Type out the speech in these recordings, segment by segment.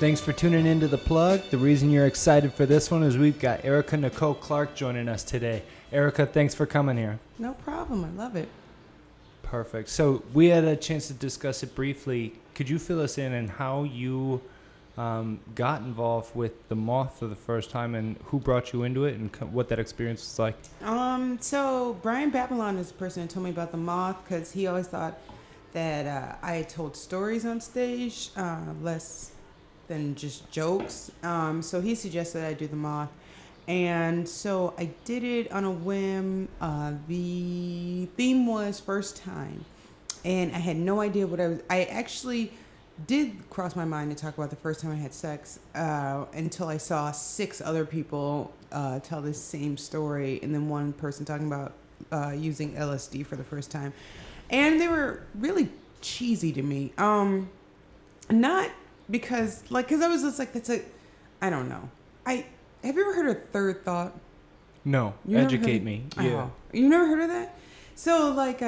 Thanks for tuning into The Plug. The reason you're excited for this one is we've got Erica Nicole Clark joining us today. Erica, thanks for coming here. No problem. I love it. Perfect. So we had a chance to discuss it briefly. Could you fill us in on how you got involved with The Moth for the first time and who brought you into it and what that experience was like? So Brian Babylon is the person that told me about The Moth because he always thought that I told stories on stage, less than just jokes. So he suggested I do The Moth. And so I did it on a whim. The theme was first time. And I had no idea what I actually did cross my mind to talk about the first time I had sex until I saw six other people tell this same story. And then one person talking about using LSD for the first time. And they were really cheesy to me. Not because, like, because I was just like, that's a, I don't know. Have you ever heard of Third Thought? No. Educate me. Yeah. You never heard of that? So, like,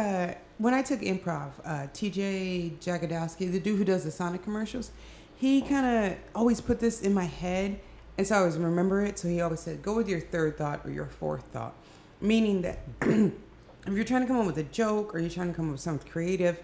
when I took improv, TJ Jagodowski, the dude who does the Sonic commercials, he kind of always put this in my head. And so I always remember it. So he always said, go with your third thought or your fourth thought. Meaning that if you're trying to come up with a joke or you're trying to come up with something creative,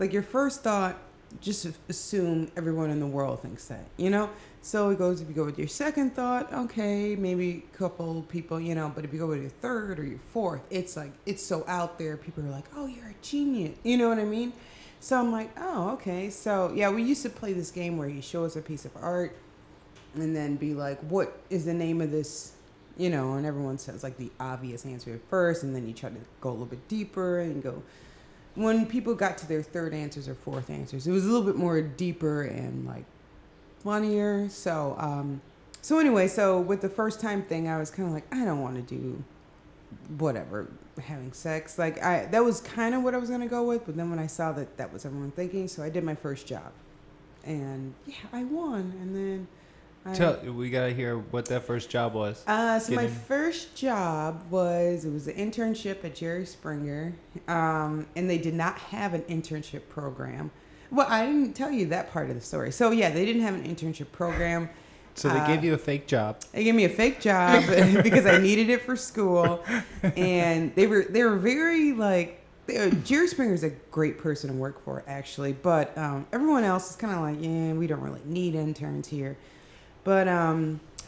like your first thought, just assume everyone in the world thinks that, you know? So it goes, if you go with your second thought, okay, maybe a couple people, you know, but if you go with your third or your fourth, it's like, it's so out there. People are like, oh, you're a genius. You know what I mean? So I'm like, oh, okay. So yeah, we used to play this game where you show us a piece of art and then be like, what is the name of this? You know, and everyone says like the obvious answer at first, and then you try to go a little bit deeper and go. When people got to their third answers or fourth answers, it was a little bit more deeper and like funnier. So, so anyway, with the first time thing, I was kind of like, I don't want to do whatever, having sex. Like that was kind of what I was going to go with. But then when I saw that that was everyone thinking, so I did my first job and yeah, I won. And then we got to hear what that first job was. My first job was an internship at Jerry Springer, and they did not have an internship program. Well, I didn't tell you that part of the story. So, yeah, they didn't have an internship program. So they gave you a fake job. They gave me a fake job because I needed it for school. And they were very, like, Jerry Springer's a great person to work for, actually. But everyone else is kind of like, yeah, we don't really need interns here. But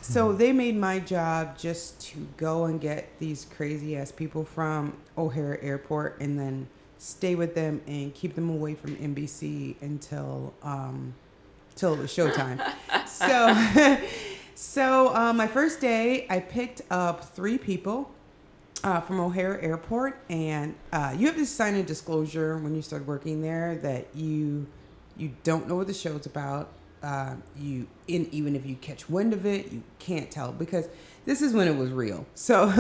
so they made my job just to go and get these crazy ass people from O'Hare Airport and then stay with them and keep them away from NBC until it was showtime. So my first day, I picked up three people from O'Hare Airport, and you have to sign a disclosure when you start working there that you don't know what the show's about. Even if you catch wind of it, you can't tell because this is when it was real. So,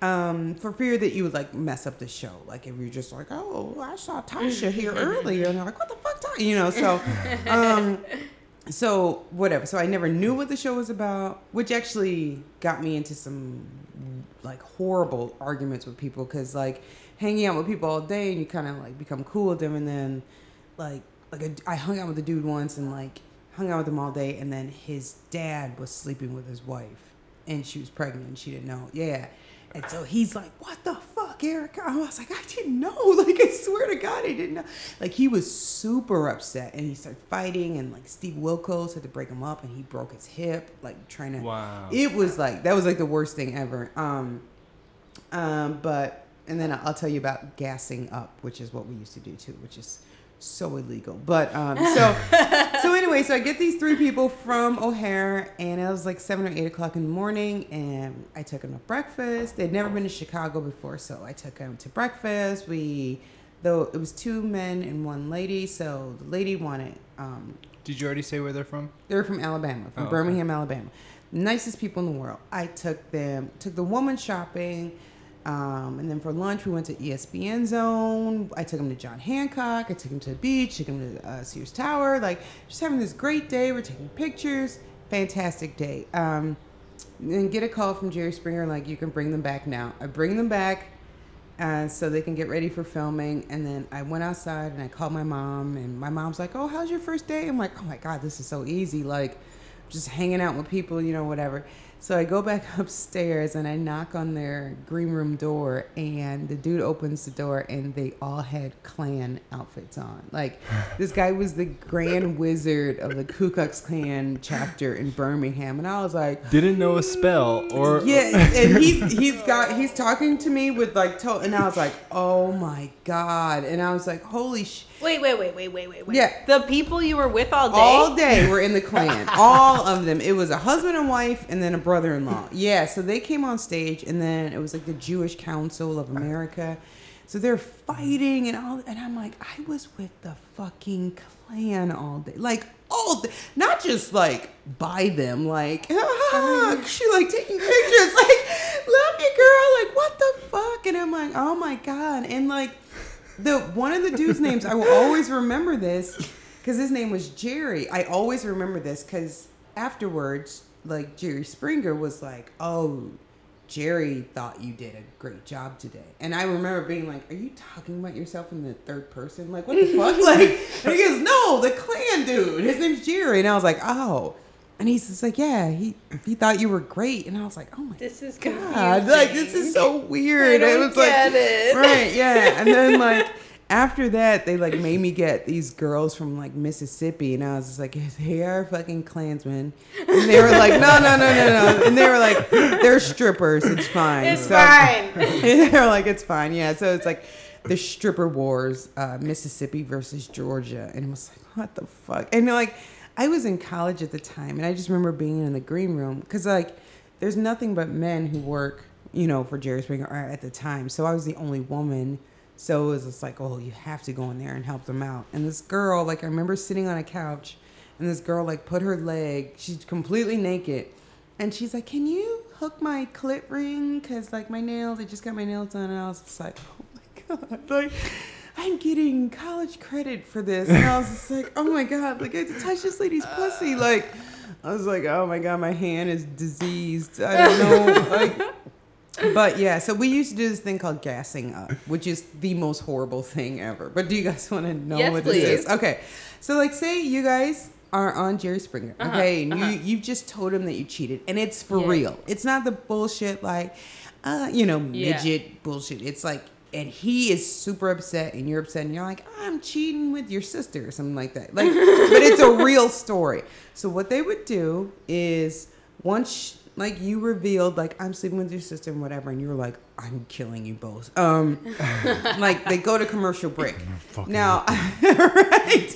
for fear that you would like mess up the show, like if you're just like, oh, I saw Tasha here earlier, and I'm like, what the fuck, Tasha? You know, so, so whatever. So I never knew what the show was about, which actually got me into some like horrible arguments with people because like hanging out with people all day and you kind of like become cool with them, and then I hung out with a dude once and like. Hung out with him all day, and then his dad was sleeping with his wife, and she was pregnant. She didn't know. Yeah. And so he's like, what the fuck, Erica? I was like, I didn't know. Like, I swear to God, I didn't know. Like, he was super upset, and he started fighting, and, like, Steve Wilkos had to break him up, and he broke his hip, like, trying to... Wow. It was, like, that was, like, the worst thing ever. But, and then I'll tell you about gassing up, which is what we used to do, too, which is... so illegal, but so anyway, I get these three people from O'Hare, and it was like 7 or 8 o'clock in the morning, and I took them to breakfast. They'd never been to Chicago before, so I took them to breakfast. It was two men and one lady, so the lady wanted. Did you already say where they're from? They're from Alabama, from Birmingham, okay. Alabama. Nicest people in the world. I took the woman shopping. And then for lunch, we went to ESPN Zone. I took him to John Hancock. I took him to the beach. Took him to Sears Tower. Like, just having this great day. We're taking pictures. Fantastic day. And get a call from Jerry Springer, like, you can bring them back now. I bring them back so they can get ready for filming. And then I went outside and I called my mom. And my mom's like, oh, how's your first day? I'm like, oh, my God, this is so easy. Like, just hanging out with people, you know, whatever. So I go back upstairs and I knock on their green room door, and the dude opens the door and they all had Klan outfits on. Like, this guy was the grand wizard of the Ku Klux Klan chapter in Birmingham. And I was like... Didn't know a spell or... Yeah, and he's talking to me with like... and I was like, oh my God. And I was like, holy shit. Wait. Yeah. The people you were with all day? All day were in the Klan. All of them. It was a husband and wife and then a brother-in-law. Yeah, so they came on stage, and then it was like the Jewish Council of America. So they're fighting and all, and I'm like, I was with the fucking Klan all day. Like, all day. Not just like by them, like, she like taking pictures, like, love you, girl. Like, what the fuck? And I'm like, oh my God. And like, one of the dude's names, I will always remember this because his name was Jerry. I always remember this because afterwards, like, Jerry Springer was like, oh, Jerry thought you did a great job today. And I remember being like, are you talking about yourself in the third person? Like, what the fuck? Like, and he goes, no, the Klan dude. His name's Jerry. And I was like, oh. And he's just like, yeah, he thought you were great. And I was like, oh my God. This is God. Like, this is so weird. I was like, it. Right, yeah. And then, like, after that, they, like, made me get these girls from, like, Mississippi. And I was just like, they are fucking Klansmen. And they were like, no. And they were like, they're strippers. It's fine. It's fine. And they were like, it's fine. Yeah. So it's like the stripper wars, Mississippi versus Georgia. And it was like, what the fuck? And they're like, I was in college at the time, and I just remember being in the green room because, like, there's nothing but men who work, you know, for Jerry Springer at the time. So I was the only woman. So it was just like, oh, you have to go in there and help them out. And this girl, like, I remember sitting on a couch, and this girl, like, put her leg, she's completely naked, and she's like, can you hook my clit ring? Because, like, my nails, I just got my nails done, and I was just like, oh my God. Like, I'm getting college credit for this. And I was just like, oh my God, like, I had to touch this lady's pussy. Like, I was like, oh my God, my hand is diseased. I don't know. Like, but yeah, so we used to do this thing called gassing up, which is the most horrible thing ever. But do you guys want to know what this is? Okay. So, like, say you guys are on Jerry Springer. Okay. And you've just told him that you cheated. And it's for real. It's not the bullshit, like, you know, midget bullshit. It's like, and he is super upset, and you're upset, and you're like, I'm cheating with your sister or something like that. Like, but it's a real story. So what they would do is once, like, you revealed, like, I'm sleeping with your sister and whatever, and you were like, I'm killing you both. Like, they go to commercial break. Now, right?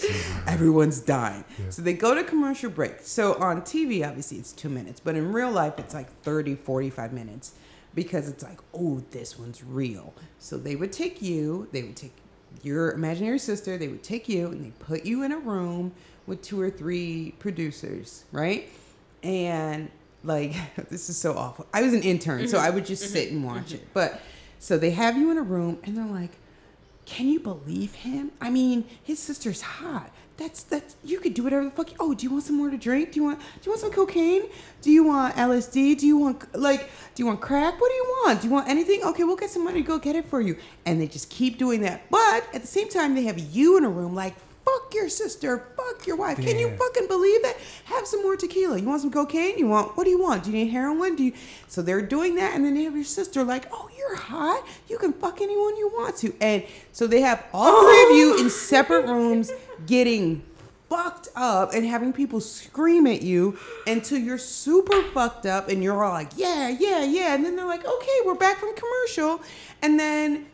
Everyone's dying. Yeah. So they go to commercial break. So on TV, obviously, it's 2 minutes. But in real life, it's like 30, 45 minutes. Because it's like, oh, this one's real. So they would take you, they would take your imaginary sister, they would take you, and they put you in a room with 2 or 3 producers, right? And, like, this is so awful. I was an intern, so I would just sit and watch it. But, so they have you in a room, and they're like, can you believe him? I mean, his sister's hot. That's you could do whatever the fuck. Oh, do you want some more to drink? Do you want some cocaine? Do you want LSD? Do you want crack? What do you want? Do you want anything? Okay, we'll get somebody to go get it for you. And they just keep doing that. But at the same time, they have you in a room like, fuck your sister, fuck your wife. Damn. Can you fucking believe that? Have some more tequila. You want some cocaine? You want, what do you want? Do you need heroin? So they're doing that, and then they have your sister like, oh, you're hot. You can fuck anyone you want to. And so they have all three of you in separate rooms getting fucked up and having people scream at you until you're super fucked up and you're all like, yeah. And then they're like, okay, we're back from commercial. And then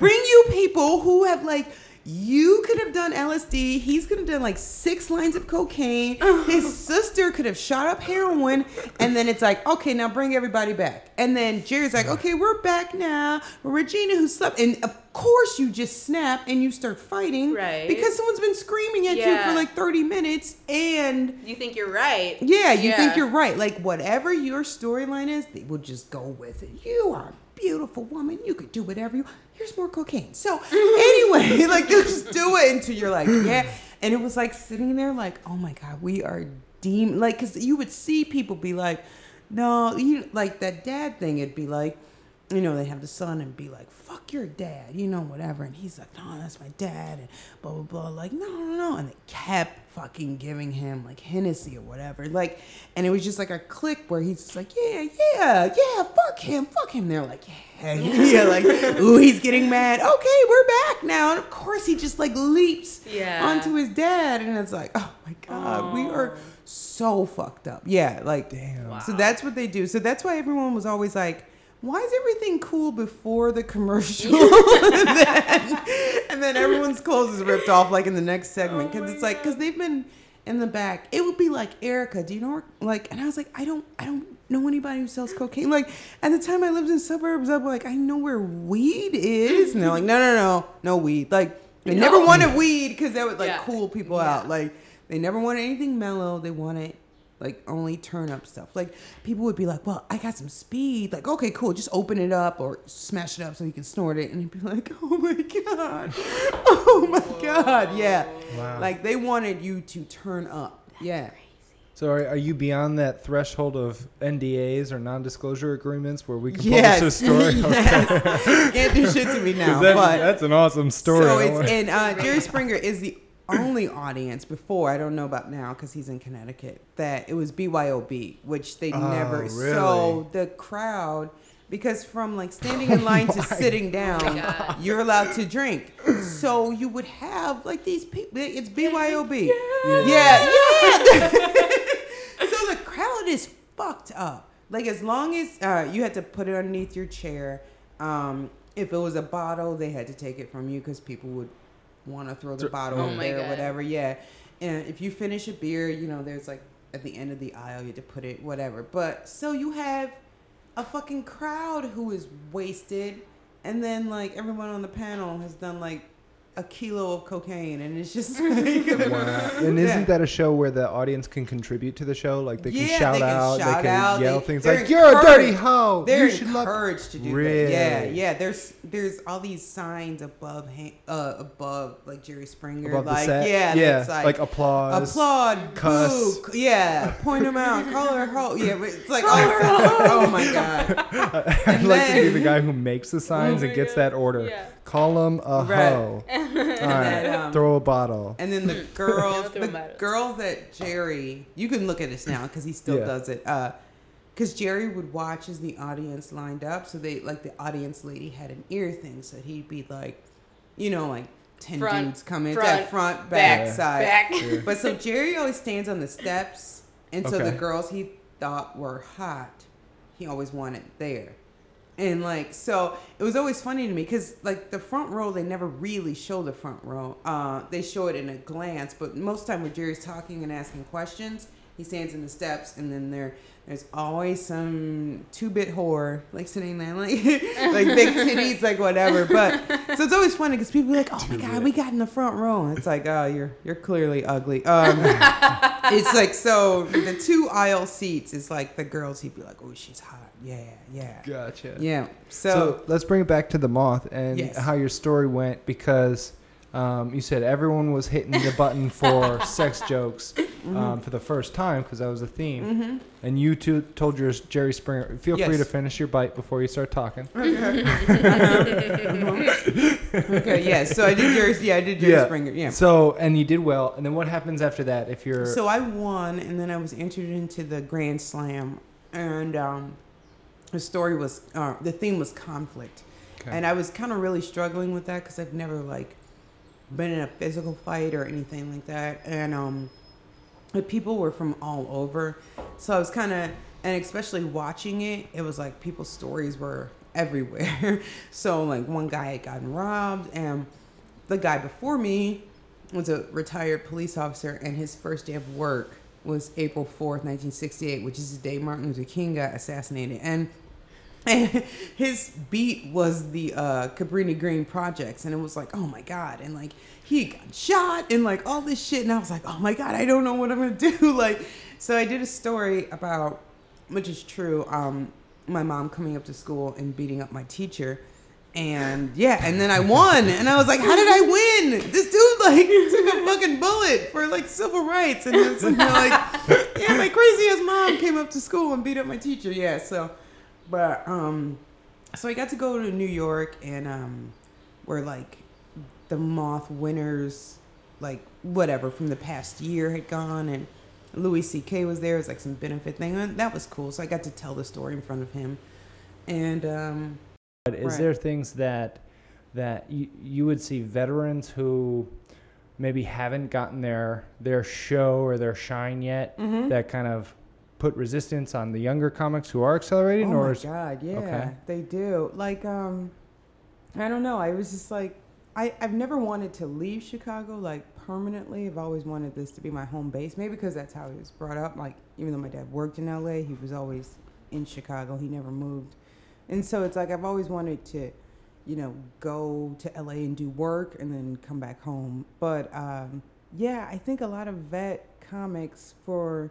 bring you people who have like, you could have done LSD. He's could have done like 6 lines of cocaine. His sister could have shot up heroin. And then it's like, okay, now bring everybody back. And then Jerry's like, okay, we're back now. Regina, who slept. And of course you just snap and you start fighting. Right. Because someone's been screaming at you for like 30 minutes. And you think you're right. Yeah, you think you're right. Like, whatever your storyline is, they will just go with it. You are beautiful woman, you could do whatever you want. Here's more cocaine. So anyway, like, they'll just do it until you're like, yeah. And it was like sitting there like, oh my God, we are deemed, like, because you would see people be like, no, you like that dad thing. It'd be like, you know, they have the son and be like, fuck your dad, you know, whatever. And he's like, no, that's my dad, and blah, blah, blah. Like, no, no, no. And they kept fucking giving him, like, Hennessy or whatever. Like, and it was just like a click where he's just like, yeah, yeah, yeah, fuck him, fuck him. And they're like, yeah, yeah, like, ooh, he's getting mad. Okay, we're back now. And of course he just, like, leaps onto his dad. And it's like, oh, my God, we are so fucked up. Yeah, like, damn. Wow. So that's what they do. So that's why everyone was always like, why is everything cool before the commercial? and then everyone's clothes is ripped off, like, in the next segment. Because it's like, because they've been in the back. It would be like, Erica, do you know where, like, and I was like, I don't know anybody who sells cocaine. Like, at the time I lived in suburbs, I was like, I know where weed is. And they're like, no weed. Like, they never wanted weed because that would, like, cool people out. Like, they never wanted anything mellow. They wanted, like, only turn up stuff. Like, people would be like, well, I got some speed. Like, okay, cool. Just open it up or smash it up so you can snort it. And he'd be like, oh, my God. Oh, my God. Yeah. Wow. Like, they wanted you to turn up. That's crazy. So are you beyond that threshold of NDAs or non-disclosure agreements where we can publish a story? Yes. You can't do shit to me now. That's an awesome story. So it's in Jerry Springer is the only audience before, I don't know about now because he's in Connecticut, that it was BYOB, which they never. Really? So the crowd, because from like standing in line to sitting down, you're allowed to drink. So you would have like these people, it's BYOB. Yeah. So the crowd is fucked up. Like, as long as you had to put it underneath your chair, if it was a bottle, they had to take it from you because people would want to throw the bottle in there or whatever. Yeah. And if you finish a beer, you know, there's like at the end of the aisle, you have to put it, whatever. But so you have a fucking crowd who is wasted. And then like everyone on the panel has done like a kilo of cocaine, and it's just like, and isn't that a show where the audience can contribute to the show? Like, they can shout out, they can yell things like, you're a dirty hoe. They're encouraged to do that. Yeah. There's all these signs above like Jerry Springer, above like the set. It's like applaud, cuss, boo, point them out, call her hoe. Yeah, it's like, oh my God. I'd like to be the guy who makes the signs and gets that order. Yeah. Call him a hoe. All right, throw a bottle. And then the girls, that Jerry, you can look at this now because he still does it. Because Jerry would watch as the audience lined up. So they, like, the audience lady had an ear thing, so he'd be like, you know, like 10 dudes coming front, back, side. Yeah. But so Jerry always stands on the steps, and so the girls he thought were hot, he always wanted there. And, like, so it was always funny to me because, like, the front row, they never really show the front row. They show it in a glance. But most of the time when Jerry's talking and asking questions, he stands in the steps. And then there's always some two-bit whore, like, sitting there, like, like big titties, like, whatever. But so it's always funny because people are like, oh, my God, we got in the front row. And it's like, oh, you're clearly ugly. It's like, so the two aisle seats is, like, the girls, he'd be like, oh, she's hot. Yeah. Gotcha. Yeah. So let's bring it back to The Moth and how your story went, because you said everyone was hitting the button for sex jokes for the first time because that was the theme. Mm-hmm. And you two told your Jerry Springer, feel free to finish your bite before you start talking. So I did Jerry Springer. Yeah. So, and you did well. And then what happens after that if you're... So I won, and then I was entered into the Grand Slam, and... the story was, the theme was conflict. Okay. And I was kind of really struggling with that because I've never, like, been in a physical fight or anything like that. And the people were from all over. So I was kind of, and especially watching it, it was like people's stories were everywhere. So, like, one guy had gotten robbed, and the guy before me was a retired police officer, and his first day of work was April 4th, 1968, which is the day Martin Luther King got assassinated. And his beat was the Cabrini Green projects. And it was like, oh, my God. And, like, he got shot and, like, all this shit. And I was like, oh, my God, I don't know what I'm going to do. Like, so I did a story about, which is true, my mom coming up to school and beating up my teacher. And, and then I won. And I was like, how did I win? This dude, like, took a fucking bullet for, like, civil rights. And then something like, my crazy-ass mom came up to school and beat up my teacher. Yeah, so, but So I got to go to New York, and where like the Moth winners, like whatever from the past year had gone, and Louis C.K. was there. It was like some benefit thing, and that was cool. So I got to tell the story in front of him. And but is there things that you would see veterans who maybe haven't gotten their show or their shine yet, mm-hmm. that kind of put resistance on the younger comics who are accelerating? God, yeah, okay. They do. Like, I don't know. I was just like, I've never wanted to leave Chicago, like, permanently. I've always wanted this to be my home base, maybe because that's how he was brought up. Like, even though my dad worked in L.A., he was always in Chicago. He never moved. And so it's like I've always wanted to, you know, go to L.A. and do work and then come back home. But, yeah, I think a lot of vet comics, for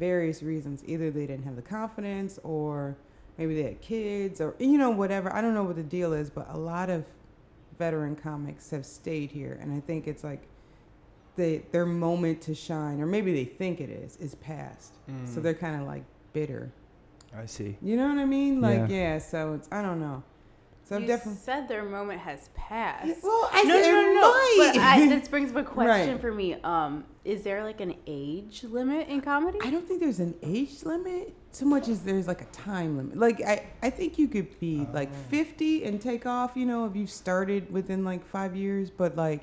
various reasons, either they didn't have the confidence or maybe they had kids or, you know, whatever. I don't know what the deal is, but a lot of veteran comics have stayed here. And I think it's like their moment to shine, or maybe they think it is past. Mm. So they're kind of like bitter. I see. You know what I mean? Like, yeah so it's, I don't know. So you said their moment has passed. Well, I said no. But this brings up a question for me. Is there like an age limit in comedy? I don't think there's an age limit so much as there's like a time limit. Like I think you could be like 50 and take off, you know, if you started within like 5 years. But like,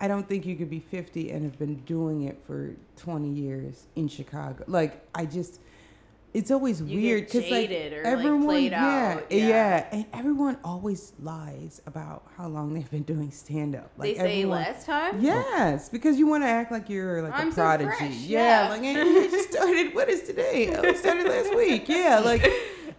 I don't think you could be 50 and have been doing it for 20 years in Chicago. Like it's always weird because like everyone, and everyone always lies about how long they've been doing stand up. Like they say last time. Yes, because you want to act like you're like a prodigy. So fresh, like I just started. What is today? I started last week. Yeah, like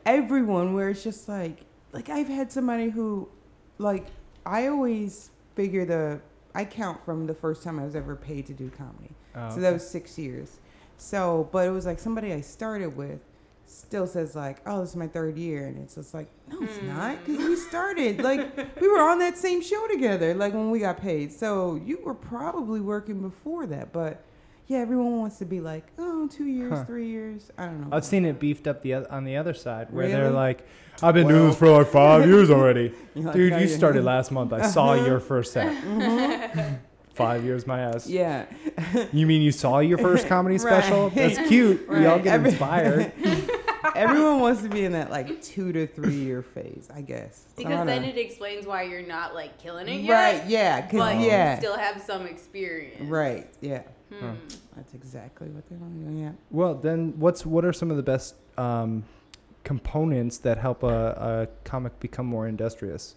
everyone. Where it's just like I've had somebody who, like, I always figure I count from the first time I was ever paid to do comedy. Oh, so that was 6 years. So, but it was like somebody I started with still says like, oh, this is my third year. And it's just like, no, it's not. Because we started, like, we were on that same show together, like when we got paid. So you were probably working before that. But yeah, everyone wants to be like, oh, 2 years, 3 years. I don't know. I've seen it beefed up on the other side where they're like, I've been doing this for like 5 years already. Like, dude, you started last month. I saw your first set. Mm-hmm. 5 years, my ass. Yeah. You mean you saw your first comedy special? That's cute. We all get inspired. Everyone wants to be in that like 2 to 3 year phase, I guess. Because then it explains why you're not like killing it yet. Right, yeah. But you still have some experience. Right, yeah. Hmm. That's exactly what they want to do, yeah. Well, then what are some of the best components that help a comic become more industrious?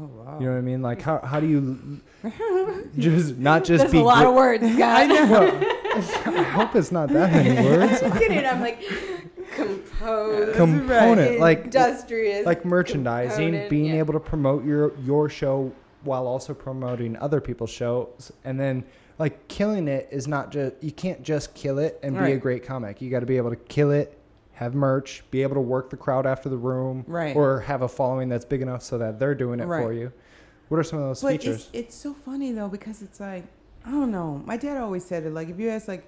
Oh, wow. You know what I mean? Like, how do you just not just be... That's a lot of words, guys. I know. I hope it's not that many words. I'm just kidding. I'm like, composed. Component. Right. Like, industrious. Like merchandising, being able to promote your show while also promoting other people's shows. And then, like, killing it is not just... You can't just kill it and be a great comic. You got to be able to kill it, have merch, be able to work the crowd after the room, or have a following that's big enough so that they're doing it for you. What are some of those features? It's so funny, though, because it's like, I don't know. My dad always said it. Like, if you ask, like,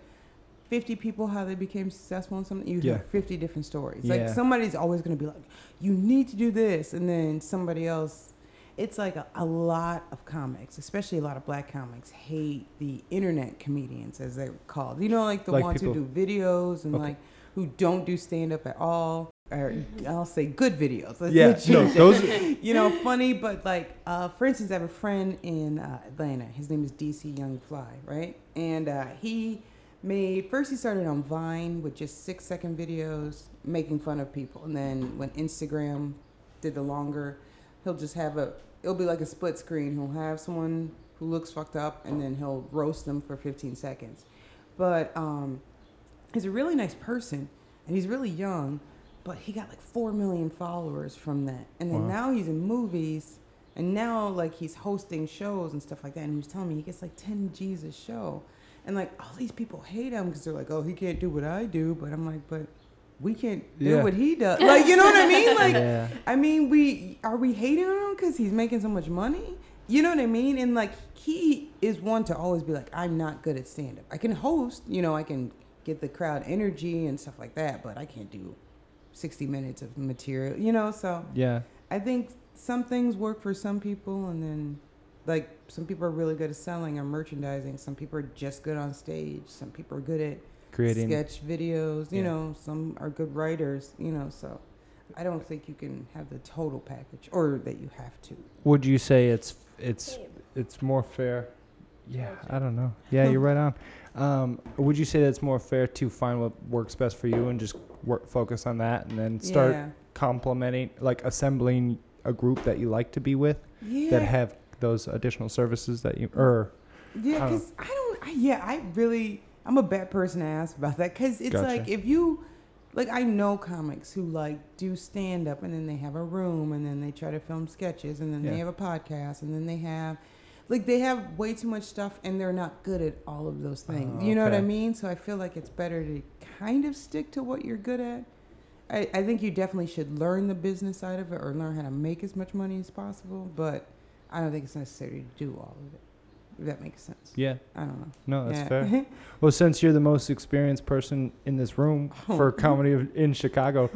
50 people how they became successful in something, you hear 50 different stories. Like, somebody's always going to be like, you need to do this. And then somebody else. It's like a lot of comics, especially a lot of black comics, hate the internet comedians, as they're called. You know, like the ones who do videos and, like, who don't do stand-up at all, or I'll say good videos. Those you know, funny, but like, for instance, I have a friend in Atlanta. His name is DC Young Fly, right? And he started on Vine with just 6-second videos, making fun of people. And then when Instagram did the longer, it'll be like a split screen. He'll have someone who looks fucked up, and then he'll roast them for 15 seconds. But, he's a really nice person, and he's really young, but he got like 4 million followers from that. And then now he's in movies, and now like he's hosting shows and stuff like that. And he was telling me he gets like 10 G's a show. And like all these people hate him because they're like, oh, he can't do what I do. But I'm like, but we can't do what he does. Like, you know what I mean? Like, I mean, are we hating him because he's making so much money? You know what I mean? And like, he is one to always be like, I'm not good at stand-up. I can host, you know, I can get the crowd energy and stuff like that, but I can't do 60 minutes of material, you know, so. Yeah. I think some things work for some people, and then, like, some people are really good at selling or merchandising. Some people are just good on stage. Some people are good at creating sketch videos. You know, some are good writers, you know, so I don't think you can have the total package, or that you have to. Would you say it's more fair? Yeah, I don't know. Yeah, you're right on. Would you say that it's more fair to find what works best for you and just focus on that, and then start complementing, like assembling a group that you like to be with that have those additional services that you because I'm a bad person to ask about that, because it's like, if you, like, I know comics who, like, do stand-up, and then they have a room, and then they try to film sketches, and then they have a podcast, and then they have, like, they have way too much stuff, and they're not good at all of those things. You know what I mean? So I feel like it's better to kind of stick to what you're good at. I think you definitely should learn the business side of it, or learn how to make as much money as possible, but I don't think it's necessary to do all of it. If that makes sense. Yeah. I don't know. No, that's fair. Well, since you're the most experienced person in this room for comedy in Chicago,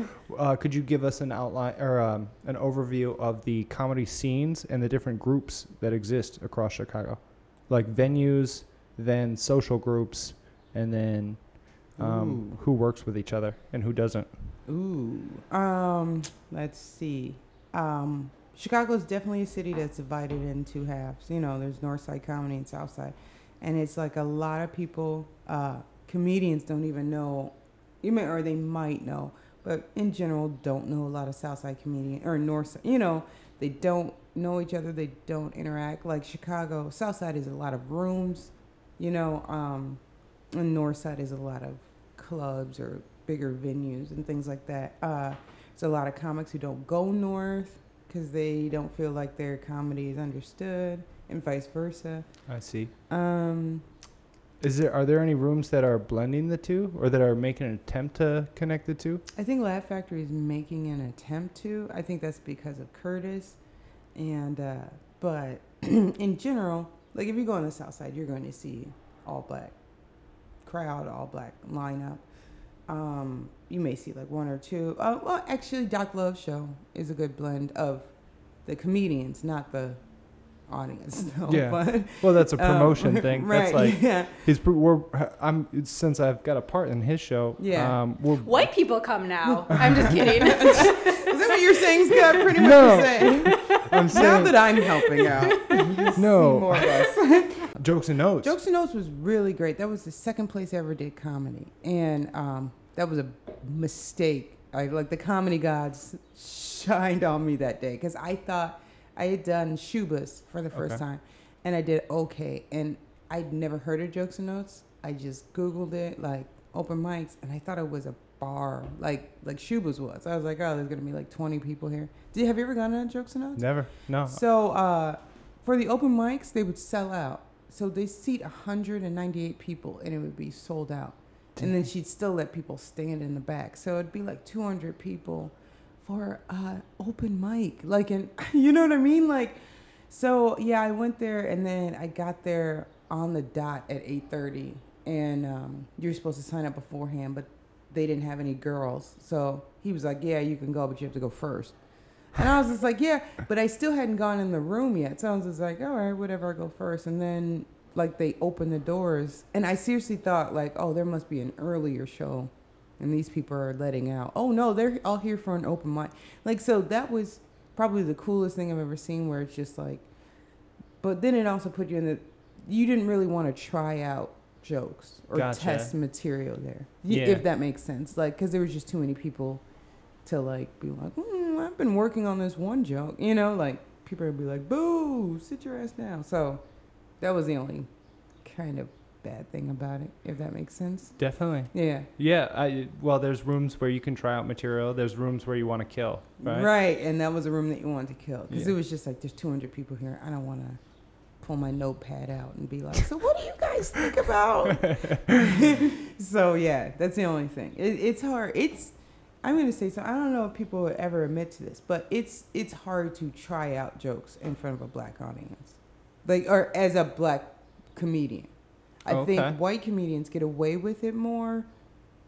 could you give us an outline or an overview of the comedy scenes and the different groups that exist across Chicago? Like venues, then social groups, and then who works with each other and who doesn't? Ooh. Let's see. Chicago is definitely a city that's divided in two halves. You know, there's North Side comedy and South Side. And it's like a lot of people, comedians don't even know, or they might know, but in general don't know a lot of South Side comedians or North Side. You know, they don't know each other. They don't interact. Like Chicago, South Side is a lot of rooms, you know, and North Side is a lot of clubs or bigger venues and things like that. There's a lot of comics who don't go north, because they don't feel like their comedy is understood, and vice versa. I see. Are there any rooms that are blending the two, or that are making an attempt to connect the two? I think Laugh Factory is making an attempt to. I think that's because of Curtis, and but in general, like if you go on the South Side, you're going to see all black crowd, all black lineup. You may see like one or two. Well, actually, Doc Love's show is a good blend of the comedians, not the audience. No, yeah. But, well, that's a promotion thing. Right. That's like, since I've got a part in his show. Yeah. White people come now. I'm just kidding. Is that what you're saying, Scott? Pretty much the same. I'm saying, now that I'm helping out. No. More or less. Jokes and Notes. Jokes and Notes was really great. That was the second place I ever did comedy, and that was a mistake. The comedy gods shined on me that day, because I thought I had done Shuba's for the first time, and I did okay. And I'd never heard of Jokes and Notes. I just Googled it, like open mics, and I thought it was a bar, like Shuba's was. I was like, oh, there's gonna be like 20 people here. Have you ever gone to Jokes and Notes? Never. No. So for the open mics, they would sell out. So they seat 198 people, and it would be sold out. And then she'd still let people stand in the back. So it'd be like 200 people for open mic. Like, you know what I mean? Like, so, yeah, I went there, and then I got there on the dot at 8:30. And you're supposed to sign up beforehand, but they didn't have any girls. So he was like, yeah, you can go, but you have to go first. And I was just like, yeah, but I still hadn't gone in the room yet. So I was just like, all right, whatever, I go first. And then, like, they opened the doors. And I seriously thought, like, oh, there must be an earlier show, and these people are letting out. Oh, no, they're all here for an open mic. Like, so that was probably the coolest thing I've ever seen, where it's just like, but then it also put you in the, you didn't really want to try out jokes or test material there, if that makes sense. Like, because there was just too many people to, like, be like, I've been working on this one joke, you know, like people would be like, boo, sit your ass down. So that was the only kind of bad thing about it, if that makes sense. Definitely. Yeah. Yeah. Well, there's rooms where you can try out material. There's rooms where you want to kill. Right. Right. And that was a room that you wanted to kill, because it was just like, there's 200 people here. I don't want to pull my notepad out and be like, so what do you guys think about? So, yeah, that's the only thing. It's hard. I'm going to say something. I don't know if people would ever admit to this, but it's hard to try out jokes in front of a black audience, like, or as a black comedian. I think white comedians get away with it more,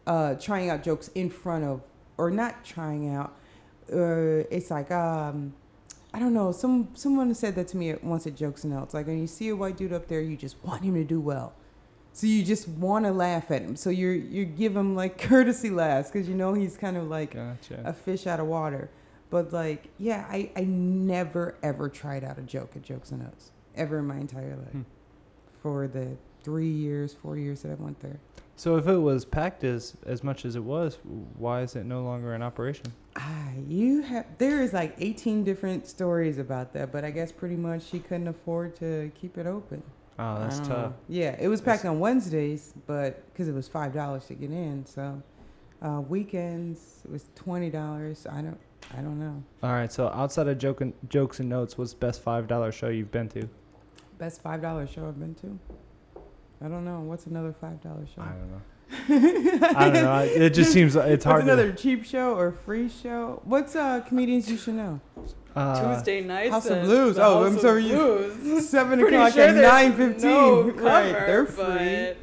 trying out jokes in front of, or not trying out. It's like I don't know. Someone said that to me once at Jokes and Notes. Like, when you see a white dude up there, you just want him to do well. So you just want to laugh at him. So you give him, like, courtesy laughs because, you know, he's kind of like a fish out of water. But, like, yeah, I never, ever tried out a joke at Jokes and Notes ever in my entire life for the 4 years that I went there. So if it was packed as much as it was, why is it no longer in operation? There is like 18 different stories about that, but I guess pretty much she couldn't afford to keep it open. Oh, that's tough. Yeah, it was packed on Wednesdays, but because it was $5 to get in, so weekends it was $20. I don't know. All right, so outside of Jokes and Notes, what's the best $5 show you've been to? Best $5 show I've been to? I don't know. What's another $5 show? I don't know. I don't know. It just seems it's hard. What's another cheap show or free show? What's comedians you should know? Tuesday nights. House of Blues. Oh, I'm sorry. 7 o'clock sure at 9:15. No cover, right, they're free.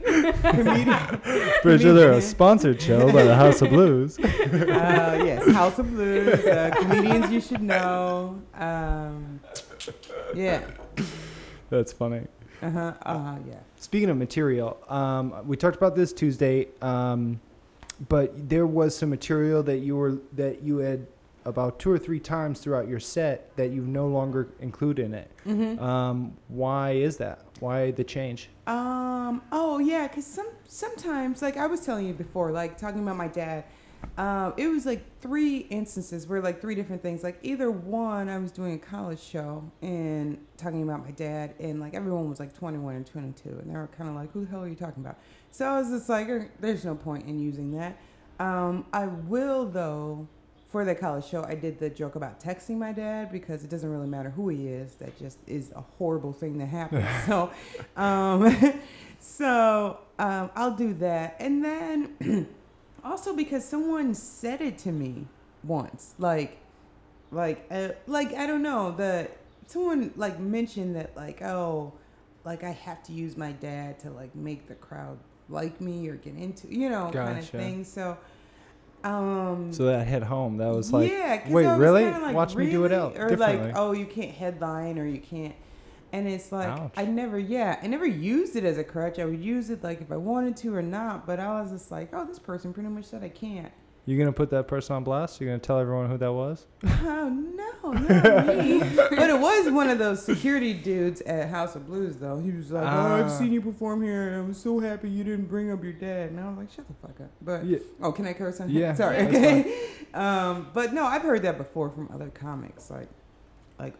Pretty sure they're a sponsored show by the House of Blues. Yes, House of Blues. Comedians you should know. Yeah. That's funny. Yeah. Speaking of material, we talked about this Tuesday, but there was some material that you had about 2 or 3 times throughout your set that you no longer include in it. Mm-hmm. Why is that? Why the change? Because sometimes, like I was telling you before, like talking about my dad, it was like 3 instances where like 3 different things, like either one, I was doing a college show and talking about my dad, and like everyone was like 21 and 22 and they were kind of like, who the hell are you talking about? So I was just like, there's no point in using that. I will though, for the college show, I did the joke about texting my dad because it doesn't really matter who he is. That just is a horrible thing that happens. So I'll do that. And then also because someone said it to me once, like I don't know, someone like mentioned that, like, oh, like I have to use my dad to like make the crowd like me or get into, you know, kind of thing. So. So that hit home. That was like, wait, really? Like, watch really? Me do it out or differently. Like, oh, you can't headline or you can't. And it's like, ouch. I never used it as a crutch. I would use it like if I wanted to or not, but I was just like, oh, this person pretty much said I can't. You're going to put that person on blast? You're going to tell everyone who that was? Oh, no, not me. But it was one of those security dudes at House of Blues, though. He was like, oh, I've seen you perform here, and I'm so happy you didn't bring up your dad. And I was like, shut the fuck up. But yeah. Oh, can I curse on him? Yeah. Sorry. Okay. But, no, I've heard that before from other comics. Like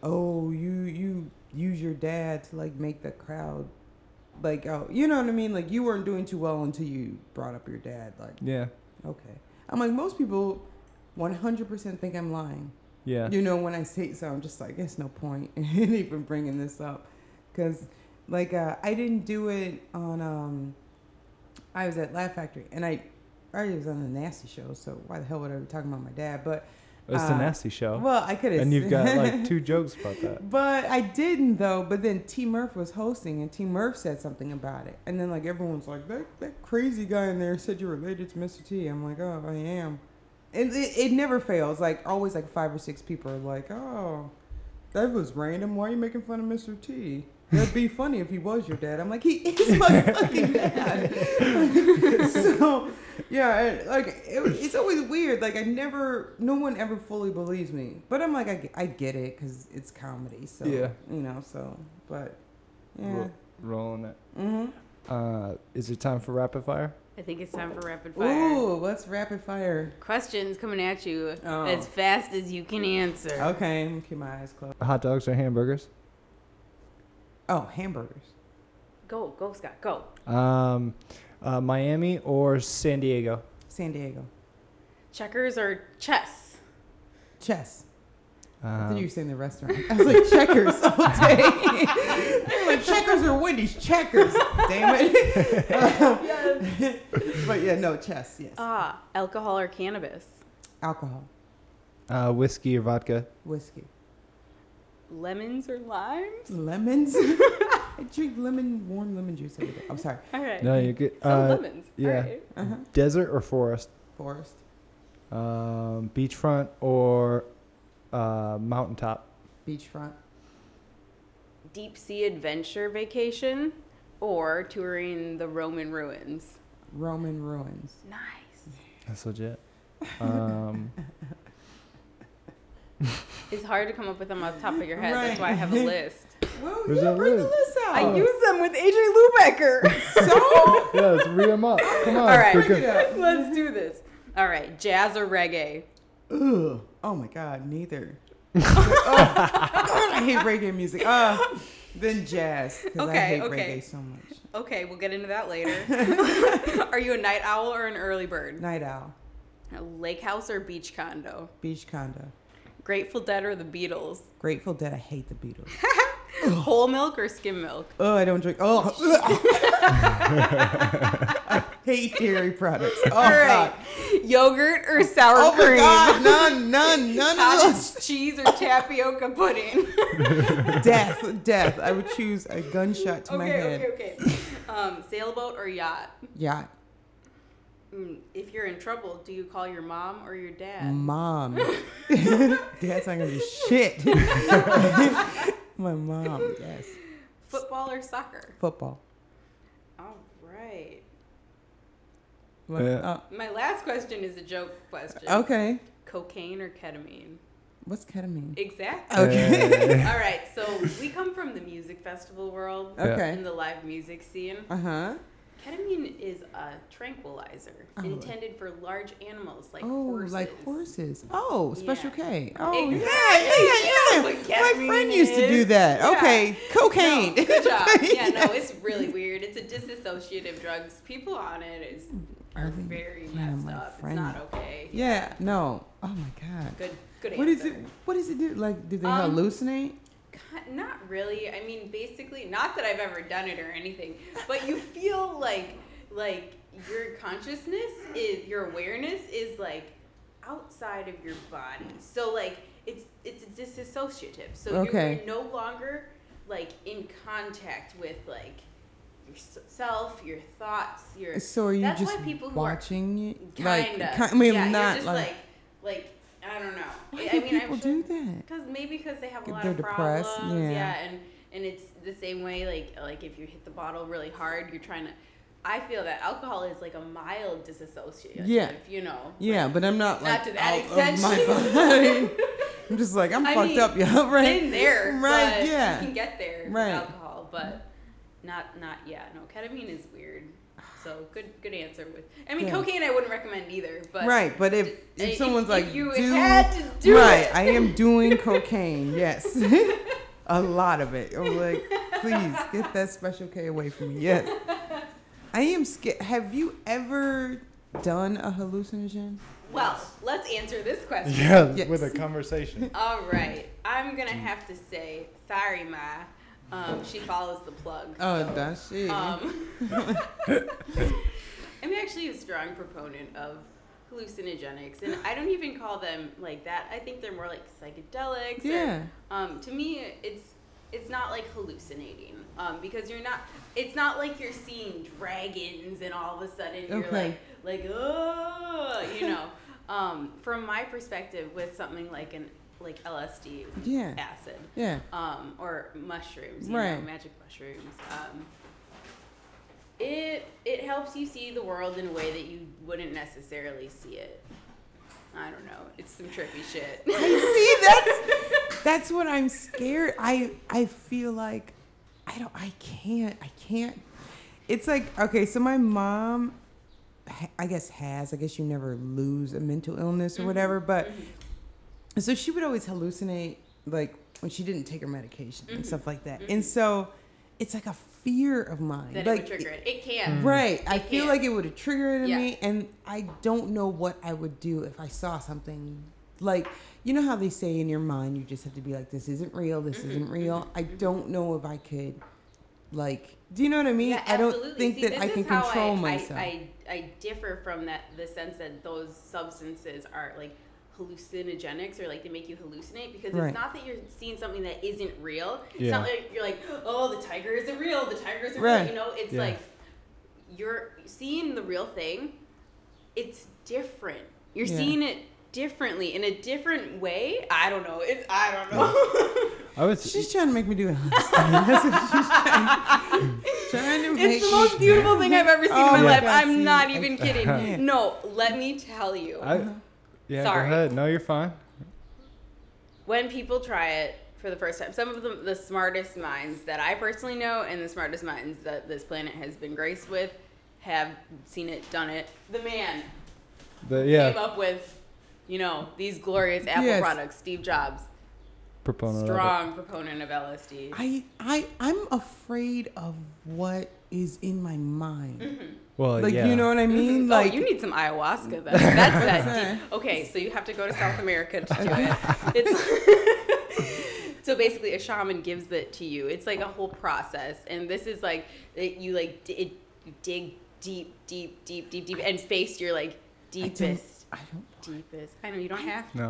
oh, you use your dad to, like, make the crowd. Like, oh, you know what I mean? Like, you weren't doing too well until you brought up your dad. Like, yeah. Okay. I'm like, most people 100% think I'm lying. Yeah. You know, when I say so, I'm just like, it's no point in even bringing this up. Because, like, I didn't do it on, I was at Laugh Factory, and I already was on the Nasty Show, so why the hell would I be talking about my dad? But it's the Nasty Show. Well, I could have. And you've got, like, 2 jokes about that. But I didn't, though. But then T. Murph was hosting, and T. Murph said something about it. And then, like, everyone's like, that crazy guy in there said you're related to Mr. T. I'm like, oh, I am. And it never fails. Like, always, like, 5 or 6 people are like, oh, that was random. Why are you making fun of Mr. T.? That'd be funny if he was your dad. I'm like, he is my fucking dad. So, yeah, like, it's always weird. Like, no one ever fully believes me. But I'm like, I get it because it's comedy. So, yeah. You know, so, but, yeah. Rolling it. Mm-hmm. Is it time for rapid fire? I think it's time for rapid fire. Ooh, what's rapid fire? Questions coming at you as fast as you can answer. Okay, I'm gonna keep my eyes closed. Hot dogs or hamburgers? Oh, hamburgers. Go, Scott, go. Miami or San Diego? San Diego. Checkers or chess? Chess. I thought you were saying the restaurant. I was like, checkers all day. They were like, checkers or Wendy's? Checkers. Damn it. Yes. But yeah, no, chess, yes. Alcohol or cannabis? Alcohol. Whiskey or vodka? Whiskey. Lemons or limes? Lemons. I drink warm lemon juice every day. I'm sorry. All right. No, you're good. Lemons. Yeah. All right. Uh-huh. Desert or forest? Forest. Beachfront or mountaintop? beachfront, deep sea adventure vacation, or touring the Roman ruins. Roman ruins. Nice. That's legit. It's hard to come up with them off the top of your head. Right. That's why I have a list. Well, you yeah, bring list? The list out. I use them with AJ Lubecker. So yeah, let's read them up. Come on. All right, let's do this. All right, jazz or reggae? Ugh. Oh my God, neither. I hate reggae music. Then jazz, because I hate reggae so much. Okay, we'll get into that later. Are you a night owl or an early bird? Night owl. A lake house or beach condo? Beach condo. Grateful Dead or the Beatles? Grateful Dead. I hate the Beatles. Whole milk or skim milk? Oh, I don't drink. Oh, I hate dairy products. Oh, all right. God. Yogurt or sour cream? God, none. Cottage cheese or tapioca pudding? Death. I would choose a gunshot to my head. Okay. Sailboat or yacht? Yacht. If you're in trouble, do you call your mom or your dad? Mom. Dad's not going to do shit. My mom, yes. Football or soccer? Football. All right. My last question is a joke question. Okay. Cocaine or ketamine? What's ketamine? Exactly. Okay. All right. So we come from the music festival world. Okay. In the live music scene. Uh-huh. Ketamine is a tranquilizer intended for large animals like horses. Oh, like horses. Oh, Special K. Oh, exactly. Yeah. My friend used to do that. Yeah. Okay, cocaine. No, good job. Yeah, no, it's really weird. It's a disassociative drug. People on it are very messed up. Friend. It's not okay. Yeah, no. Oh, my God. Good answer. What does it do? Like, do they hallucinate? Not really. I mean, basically, not that I've ever done it or anything, but you feel like your consciousness is, your awareness is like outside of your body. So like it's disassociative. So you're no longer like in contact with like yourself, your thoughts, your. So are you that's just why people watching it? Kinda. Like, I mean, yeah, not you're just like. I don't know. Why do people do that? Because they have a lot of problems. Depressed. Yeah, and it's the same way. Like if you hit the bottle really hard, you're trying to. I feel that alcohol is like a mild disassociation. Yeah, you know. Yeah, but I'm not to that extent. My body. I'm just like I'm fucked up, yeah. Right. In there, right? But yeah, you can get there with alcohol, but not yet. No, ketamine is weird. So good answer. Cocaine I wouldn't recommend either. But right, but if someone's if like you had to do it. I am doing cocaine. Yes, a lot of it. I'm like, please get that Special K away from me. Yes, I am scared. Have you ever done a hallucinogen? Well, let's answer this question. Yeah, yes. With a conversation. All right, I'm gonna have to say sorry, Ma. She follows the plug. Oh, so. Does she? I'm actually a strong proponent of hallucinogenics, and I don't even call them like that. I think they're more like psychedelics. Yeah. Or, to me, it's not like hallucinating, because you're not. It's not like you're seeing dragons, and all of a sudden you're like oh, you know. From my perspective, with something like an. Like LSD, acid, or mushrooms, you know, magic mushrooms. It helps you see the world in a way that you wouldn't necessarily see it. I don't know. It's some trippy shit. That's what I'm scared. I feel like I can't. It's like okay, so my mom, I guess you never lose a mental illness or whatever, but. Mm-hmm. So she would always hallucinate, like, when she didn't take her medication and stuff like that. Mm-hmm. And so it's like a fear of mine. That like, it would trigger it. It can. Right. I feel like it would have triggered it in me. And I don't know what I would do if I saw something. Like, you know how they say in your mind, you just have to be like, this isn't real. This isn't real. Mm-hmm. I don't know if I could, like, do you know what I mean? Yeah, absolutely. I don't think that I can control myself. I differ from that, the sense that those substances are, like, hallucinogenics or like they make you hallucinate because it's not that you're seeing something that isn't real. It's not like you're like, oh, the tiger isn't real. You know, it's like you're seeing the real thing. It's different. You're seeing it differently, in a different way. I don't know. She's trying to make me do it. It's the most beautiful thing I've ever seen in my life. I'm not even kidding. No, let me tell you. Go ahead. No, you're fine. When people try it for the first time, some of the smartest minds that I personally know and the smartest minds that this planet has been graced with have seen it, done it. The man came up with, these glorious Apple products, Steve Jobs. Strong proponent of LSD. I'm afraid of what is in my mind. Mm-hmm. Well, you know what I mean? Mm-hmm. You need some ayahuasca then. That's that deep. Okay, so you have to go to South America to do it. So basically a shaman gives it to you. It's like a whole process, and this is you dig deep and face your deepest. I don't want this. I know you don't have to. No.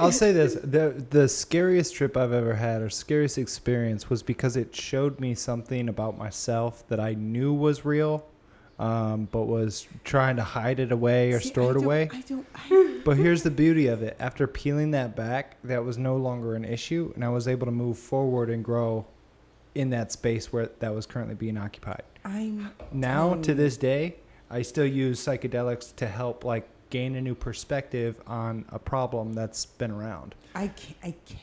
I'll say this. The scariest trip I've ever had, or scariest experience, was because it showed me something about myself that I knew was real, but was trying to hide it away or store it away. But here's the beauty of it. After peeling that back, that was no longer an issue, and I was able to move forward and grow in that space where that was currently being occupied. To this day, I still use psychedelics to help gain a new perspective on a problem that's been around. I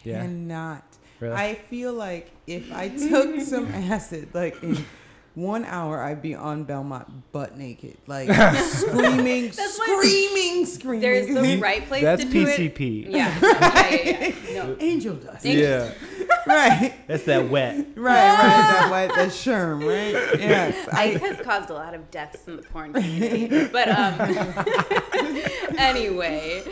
cannot. Really? I feel like if I took some acid, in 1 hour, I'd be on Belmont butt naked, screaming. There's the right place to do it. That's PCP. Yeah. Yeah. No. Angel dust. Yeah. Right. That's that wet. That wet, that sherm, right? Yes. Ice has caused a lot of deaths in the porn community. But anyway,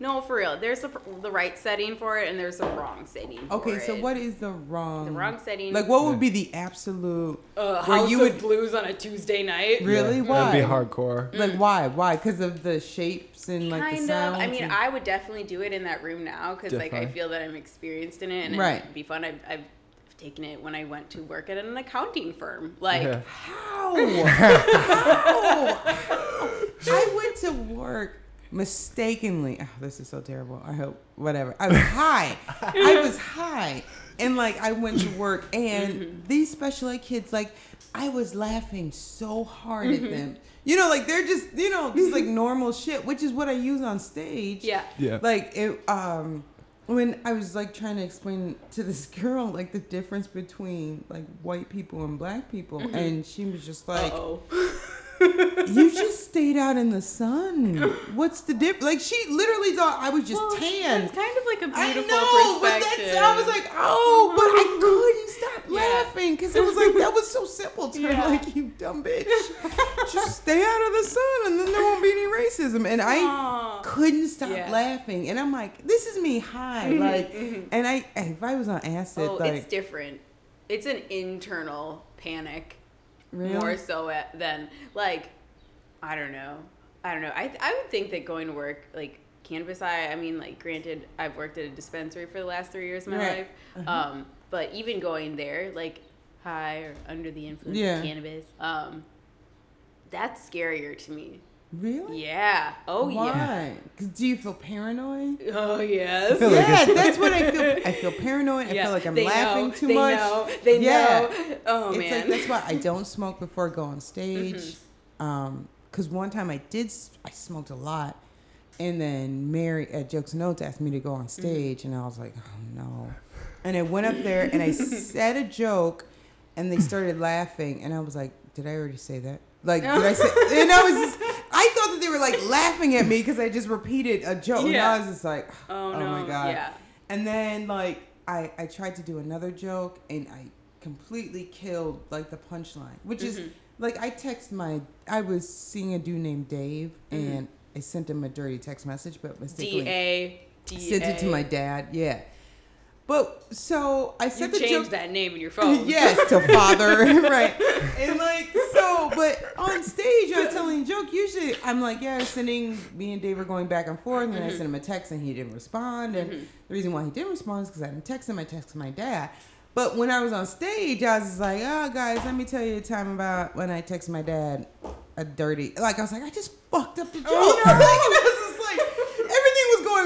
no, for real. There's the right setting for it, and there's the wrong setting for it. Okay, so what is the wrong? The wrong setting. What would be the absolute... House of Blues on a Tuesday night. Really? Yeah. Why? That would be hardcore. Why? Why? Because of the shapes and, the sounds? Kind of. I mean, I would definitely do it in that room now, because, I feel that I'm experienced in it, and it'd be fun. I've taken it when I went to work at an accounting firm. How? I went to work mistakenly. Oh, this is so terrible. I hope, whatever. I was high. And, I went to work, and these special ed kids, I was laughing so hard at them. They're just, this, normal shit, which is what I use on stage. Yeah. When I was, trying to explain to this girl, the difference between, white people and black people, and she was just like... Uh-oh. You just stayed out in the sun. What's the difference? She literally thought I was just tan. It's kind of a beautiful perspective. But I was but I couldn't stop laughing because it was that was so simple to her. You dumb bitch. Just stay out of the sun and then there won't be any racism. And I couldn't stop laughing. And I'm this is me high. And if I was on acid, it's different. It's an internal panic. Really? More so than I don't know. I would think that going to work cannabis. Granted, I've worked at a dispensary for the last 3 years of my life. But even going there, high or under the influence of cannabis, that's scarier to me. Really? Yeah. Oh, why? Yeah. Why? Do you feel paranoid? Oh, yes. That's what I feel. I feel paranoid. I feel I'm laughing too much. They know. Oh, man. That's why I don't smoke before I go on stage. Because one time I smoked a lot. And then Mary at Jokes and Notes asked me to go on stage. And I was like, oh, no. And I went up there and I said a joke. And they started laughing. And I was like, did I already say that? Did I say? And I was just... I thought that they were laughing at me because I just repeated a joke. And I was just like, oh no, my God. Yeah. And then I tried to do another joke and I completely killed the punchline, which is I was seeing a dude named Dave and I sent him a dirty text message, but mistakenly sent it to my dad. Yeah. But so I said you changed that name in your phone. Yes, to father, right? And but on stage I was telling a joke. Usually I'm me and Dave are going back and forth, and then I sent him a text and he didn't respond. And the reason why he didn't respond is because I didn't text him. I texted my dad. But when I was on stage, I was just like, "Oh, guys, let me tell you a time about when I texted my dad a dirty." I was like, I just fucked up the joke. Oh, no.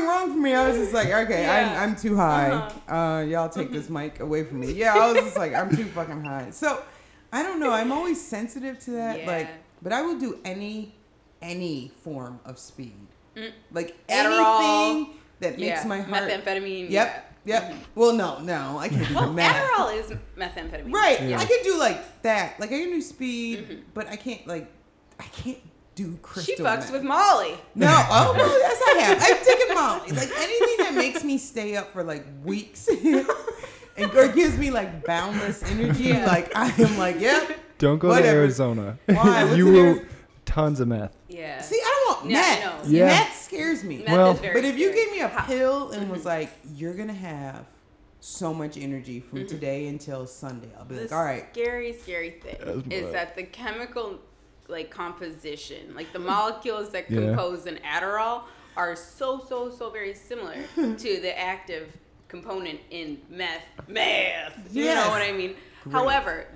wrong for me. I was just like, okay, yeah. I'm too high. Y'all take this mic away from me. Yeah, I was just like, I'm too fucking high. So I don't know. I'm always sensitive to that. Yeah. Like, but I will do any form of speed. Like Adderall, anything that makes my heart. Methamphetamine. Yep. Yeah. Yep. Mm-hmm. Well, no, I can't do that. Well, Adderall is methamphetamine. Right. Yeah. I can do like that. Like I can do speed, but I can't do crystal. She fucks with Molly. No. Oh, well, yes, I have. I've taken Molly. Like anything that makes me stay up for like weeks and or gives me like boundless energy. Yeah. Like I am like, yep. Don't go to Arizona. Why? What's tons of meth. Yeah. See, I don't want meth. No. Yeah. Meth scares me. But if you gave me a pill and was like, you're going to have so much energy from today until Sunday, I'll be like, all right. The scary thing is that the chemical like composition, like the molecules that compose an Adderall are so very similar to the active component in meth. Yes. You know what I mean? Great. However,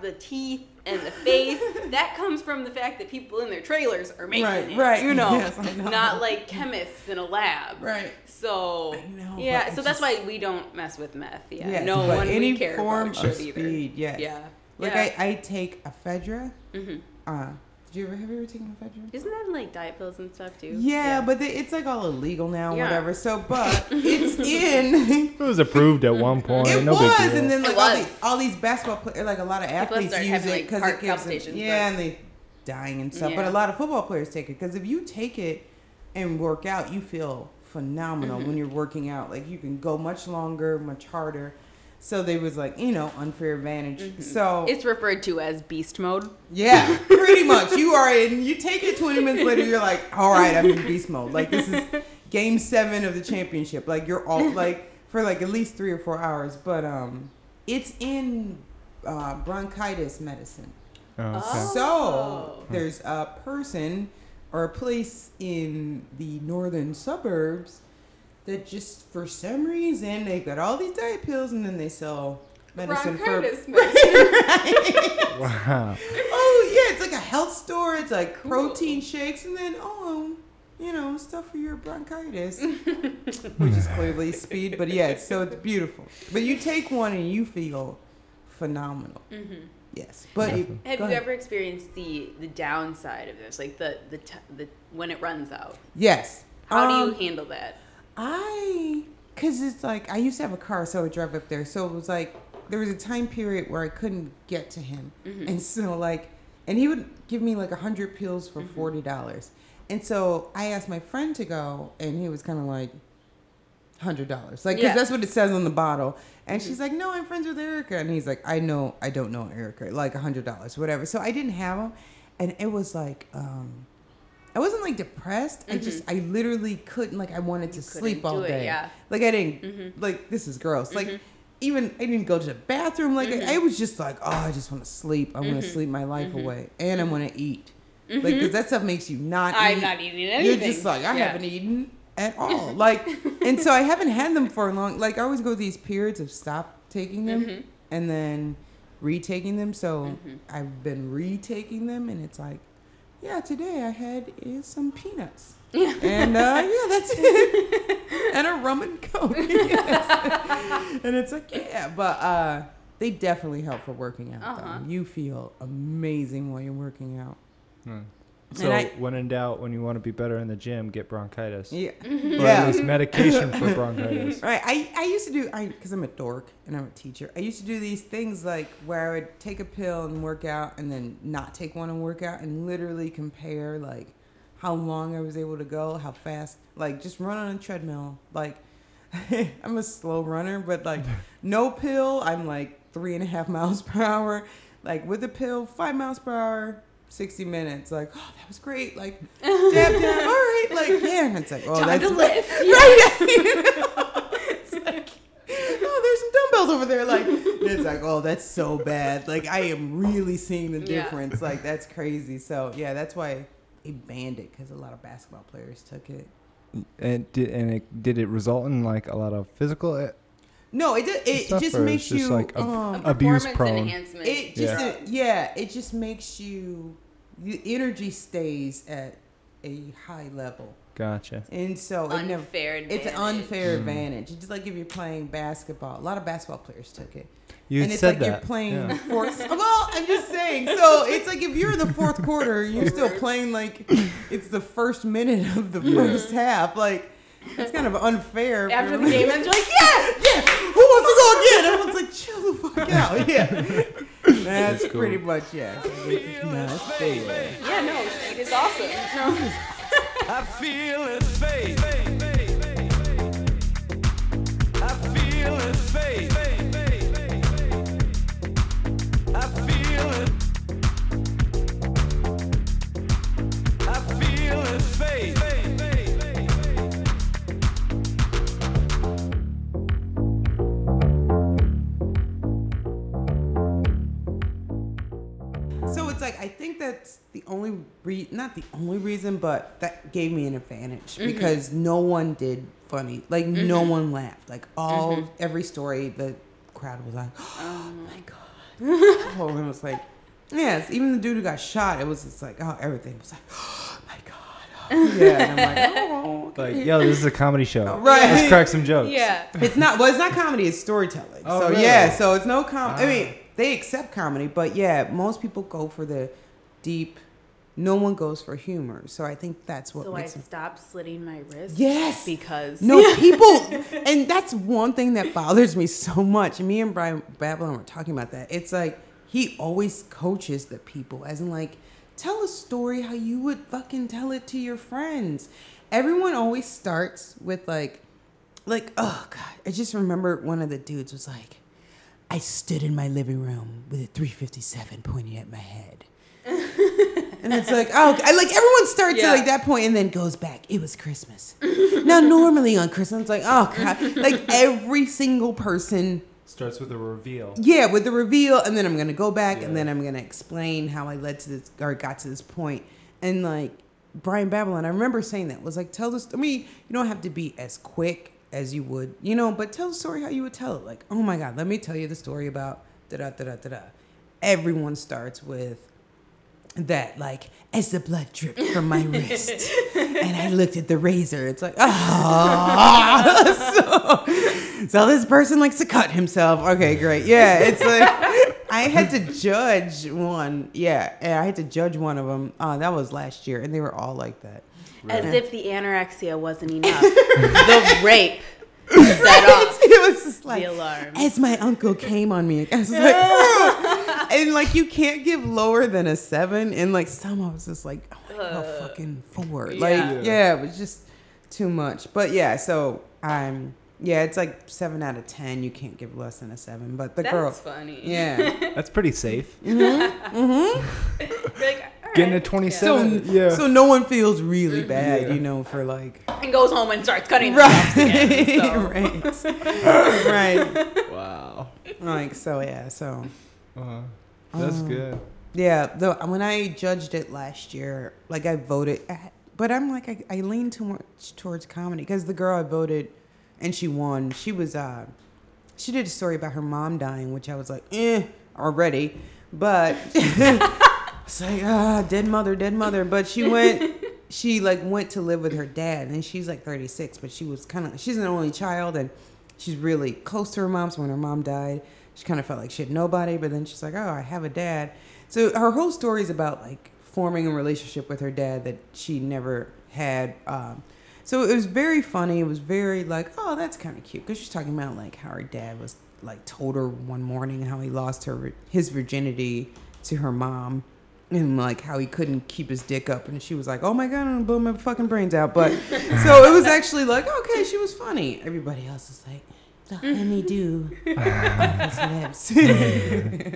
the teeth and the face, that comes from the fact that people in their trailers are making it. Right. You know, yes, I know, not like chemists in a lab. Right. So, I know, yeah. So that's why we don't mess with meth. Yeah. Yes, no one we care about should either. Speed, yes. Yeah. Like I take ephedra. Have you ever taken ephedra? Isn't that like diet pills and stuff too? Yeah, but it's like all illegal now, whatever. So, but it's in. It was approved at one point. It was, and then like all these basketball players, like a lot of athletes use it because it gives them, and they dying and stuff. Yeah. But a lot of football players take it because if you take it and work out, you feel phenomenal when you're working out. Like you can go much longer, much harder. So they was like, you know, unfair advantage. So it's referred to as beast mode. Yeah, pretty much. You take it 20 minutes later, you're like, all right, I'm in beast mode. Like this is game 7 of the championship. Like you're all like for like at least 3 or 4 hours. But it's in bronchitis medicine. Oh, okay. So there's a person or a place in the northern suburbs that just for some reason they've got all these diet pills and then they sell medicine bronchitis medicine. Right. Wow. Oh yeah, it's like a health store. It's like protein shakes and then stuff for your bronchitis, which is clearly speed. But yeah, so it's beautiful. But you take one and you feel phenomenal. Mm-hmm. Yes, but have you ever experienced the downside of this, like the when it runs out? Yes. How do you handle that? Because it's like, I used to have a car, so I would drive up there. So it was like, there was a time period where I couldn't get to him. Mm-hmm. And so like, and he would give me like 100 pills for $40. And so I asked my friend to go and he was kind of like, $100. Like, because that's what it says on the bottle. And she's like, no, I'm friends with Erica. And he's like, I don't know Erica. Like $100, whatever. So I didn't have him. And it was like, I wasn't like depressed. I just, I literally couldn't, like I wanted to sleep all day. Yeah. Like I didn't, like this is gross. Like even, I didn't go to the bathroom. Like I was just like, oh, I just want to sleep. I want to sleep my life away. And I want to eat. Like, cause that stuff makes you not eat. I'm not eating anything. You're just like, I haven't eaten at all. Like, and so I haven't had them for long. Like I always go these periods of stop taking them and then retaking them. So I've been retaking them and it's like, yeah, today I had some peanuts. Yeah. And that's it. And a rum and coke. Yes. And it's like, yeah. But they definitely help for working out. Though. You feel amazing while you're working out. So when in doubt, when you want to be better in the gym, get bronchitis. Yeah. Or at least medication for bronchitis. Right. I used to do, because I'm a dork and I'm a teacher, I used to do these things like where I would take a pill and work out and then not take one and work out and literally compare like how long I was able to go, how fast, like just run on a treadmill. Like I'm a slow runner, but like no pill, I'm like 3.5 miles per hour. Like with a pill, 5 miles per hour. 60 minutes, like, oh, that was great. Like, dab, all right. Like, yeah. And it's like, oh, that's to lift. Yeah. Right. It's like, oh, there's some dumbbells over there. Like, and it's like, oh, that's so bad. Like, I am really seeing the difference. Yeah. Like, that's crazy. So, yeah, that's why they banned it because a lot of basketball players took it. Did it result in, like, a lot of physical? No, it just makes you like abuse prone. It just makes you the energy stays at a high level. Gotcha. And so it's an unfair advantage. It's like if you're playing basketball. A lot of basketball players took it. You're playing fourth. Well, I'm just saying. So it's like if you're in the fourth quarter, you're still playing like it's the first minute of the first half. Like, it's kind of unfair. After the game, I'm like, yeah. Who wants to go again? Everyone's like, chill the fuck out. Yeah. That's cool. Pretty much, yeah. No, it is awesome. No. I feel it fade. I feel it fade. I feel it. I feel it fade. So it's like, I think that's the only not the only reason, but that gave me an advantage because no one did funny. Like, no one laughed. Like, every story, the crowd was like, oh my God. Oh, it was like, yes, even the dude who got shot, it was just like, oh, everything was like, oh my God. Oh, yeah. And I'm like, oh. Like, yo, this is a comedy show. Oh, right. Let's crack some jokes. Yeah. It's not comedy, it's storytelling. Oh, so, really? Yeah, so it's no comedy. I mean, they accept comedy, but yeah, most people go for the deep. No one goes for humor, so I think that's what. So I stopped slitting my wrists. Yes, because people, and that's one thing that bothers me so much. Me and Brian Babylon were talking about that. It's like he always coaches the people, as in like, tell a story how you would fucking tell it to your friends. Everyone always starts with like, oh God, I just remember one of the dudes was like, I stood in my living room with a .357 pointing at my head. And it's like, oh, like everyone starts at like that point and then goes back. It was Christmas. Now, normally on Christmas, it's like, oh God, like every single person starts with a reveal. Yeah, with the reveal, and then I'm gonna go back and then I'm gonna explain how I led to this or got to this point. And like Brian Babylon, I remember saying that was like, tell this. I mean, you don't have to be as quick as you would, but tell the story how you would tell it. Like, oh my God, let me tell you the story about da da da da da. Everyone starts with. That, like, as the blood dripped from my wrist and I looked at the razor, it's like, ah. So this person likes to cut himself. Okay, great. Yeah, it's like, I had to judge one of them. That was last year, and they were all like that. Right. As if the anorexia wasn't enough. The rape. Set off. It was just like, the alarm. As my uncle came on me, I was like, oh. And like you can't give lower than a 7, and like someone was just like, oh, fucking 4. Yeah. Like, yeah, it was just too much. But yeah, so it's like 7 out of 10. You can't give less than a 7. But that's funny. Yeah, that's pretty safe. Mm-hmm. Mm-hmm. Like, getting a 27. Yeah. So no one feels really bad, for like. And goes home and starts cutting again, so. Right. Wow. Like, so, yeah, so. Uh-huh. That's good. Yeah, though when I judged it last year, like I voted, but I'm like, I lean too much towards comedy because the girl I voted and she won, she was, she did a story about her mom dying, which I was like, already. But. It's like, dead mother. But she went to live with her dad, and she's like 36, but she was she's an only child, and she's really close to her mom. So when her mom died, she kind of felt like she had nobody, but then she's like, oh, I have a dad. So her whole story is about like forming a relationship with her dad that she never had. So it was very funny. It was very like, oh, that's kind of cute. Cause she's talking about like how her dad was like told her one morning how he lost his virginity to her mom. And like how he couldn't keep his dick up, and she was like, "Oh my God, I'm gonna blow my fucking brains out!" But so it was actually like, okay, she was funny. Everybody else is like, so "Let me do his lips." That's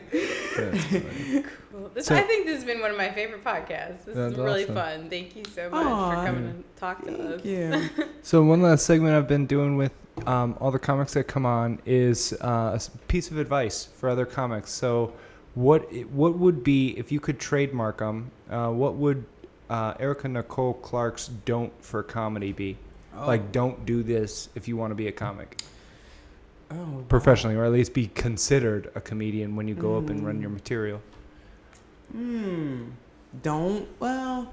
funny. Cool. I think this has been one of my favorite podcasts. This is really awesome. Fun. Thank you so much for coming and talk to us. Yeah. So one last segment I've been doing with all the comics that come on is a piece of advice for other comics. So. What would be, if you could trademark them, what would Erica Nicole Clark's don't for comedy be? Oh. Like, don't do this if you want to be a comic. Oh, professionally, or at least be considered a comedian when you go up and run your material. Don't, well,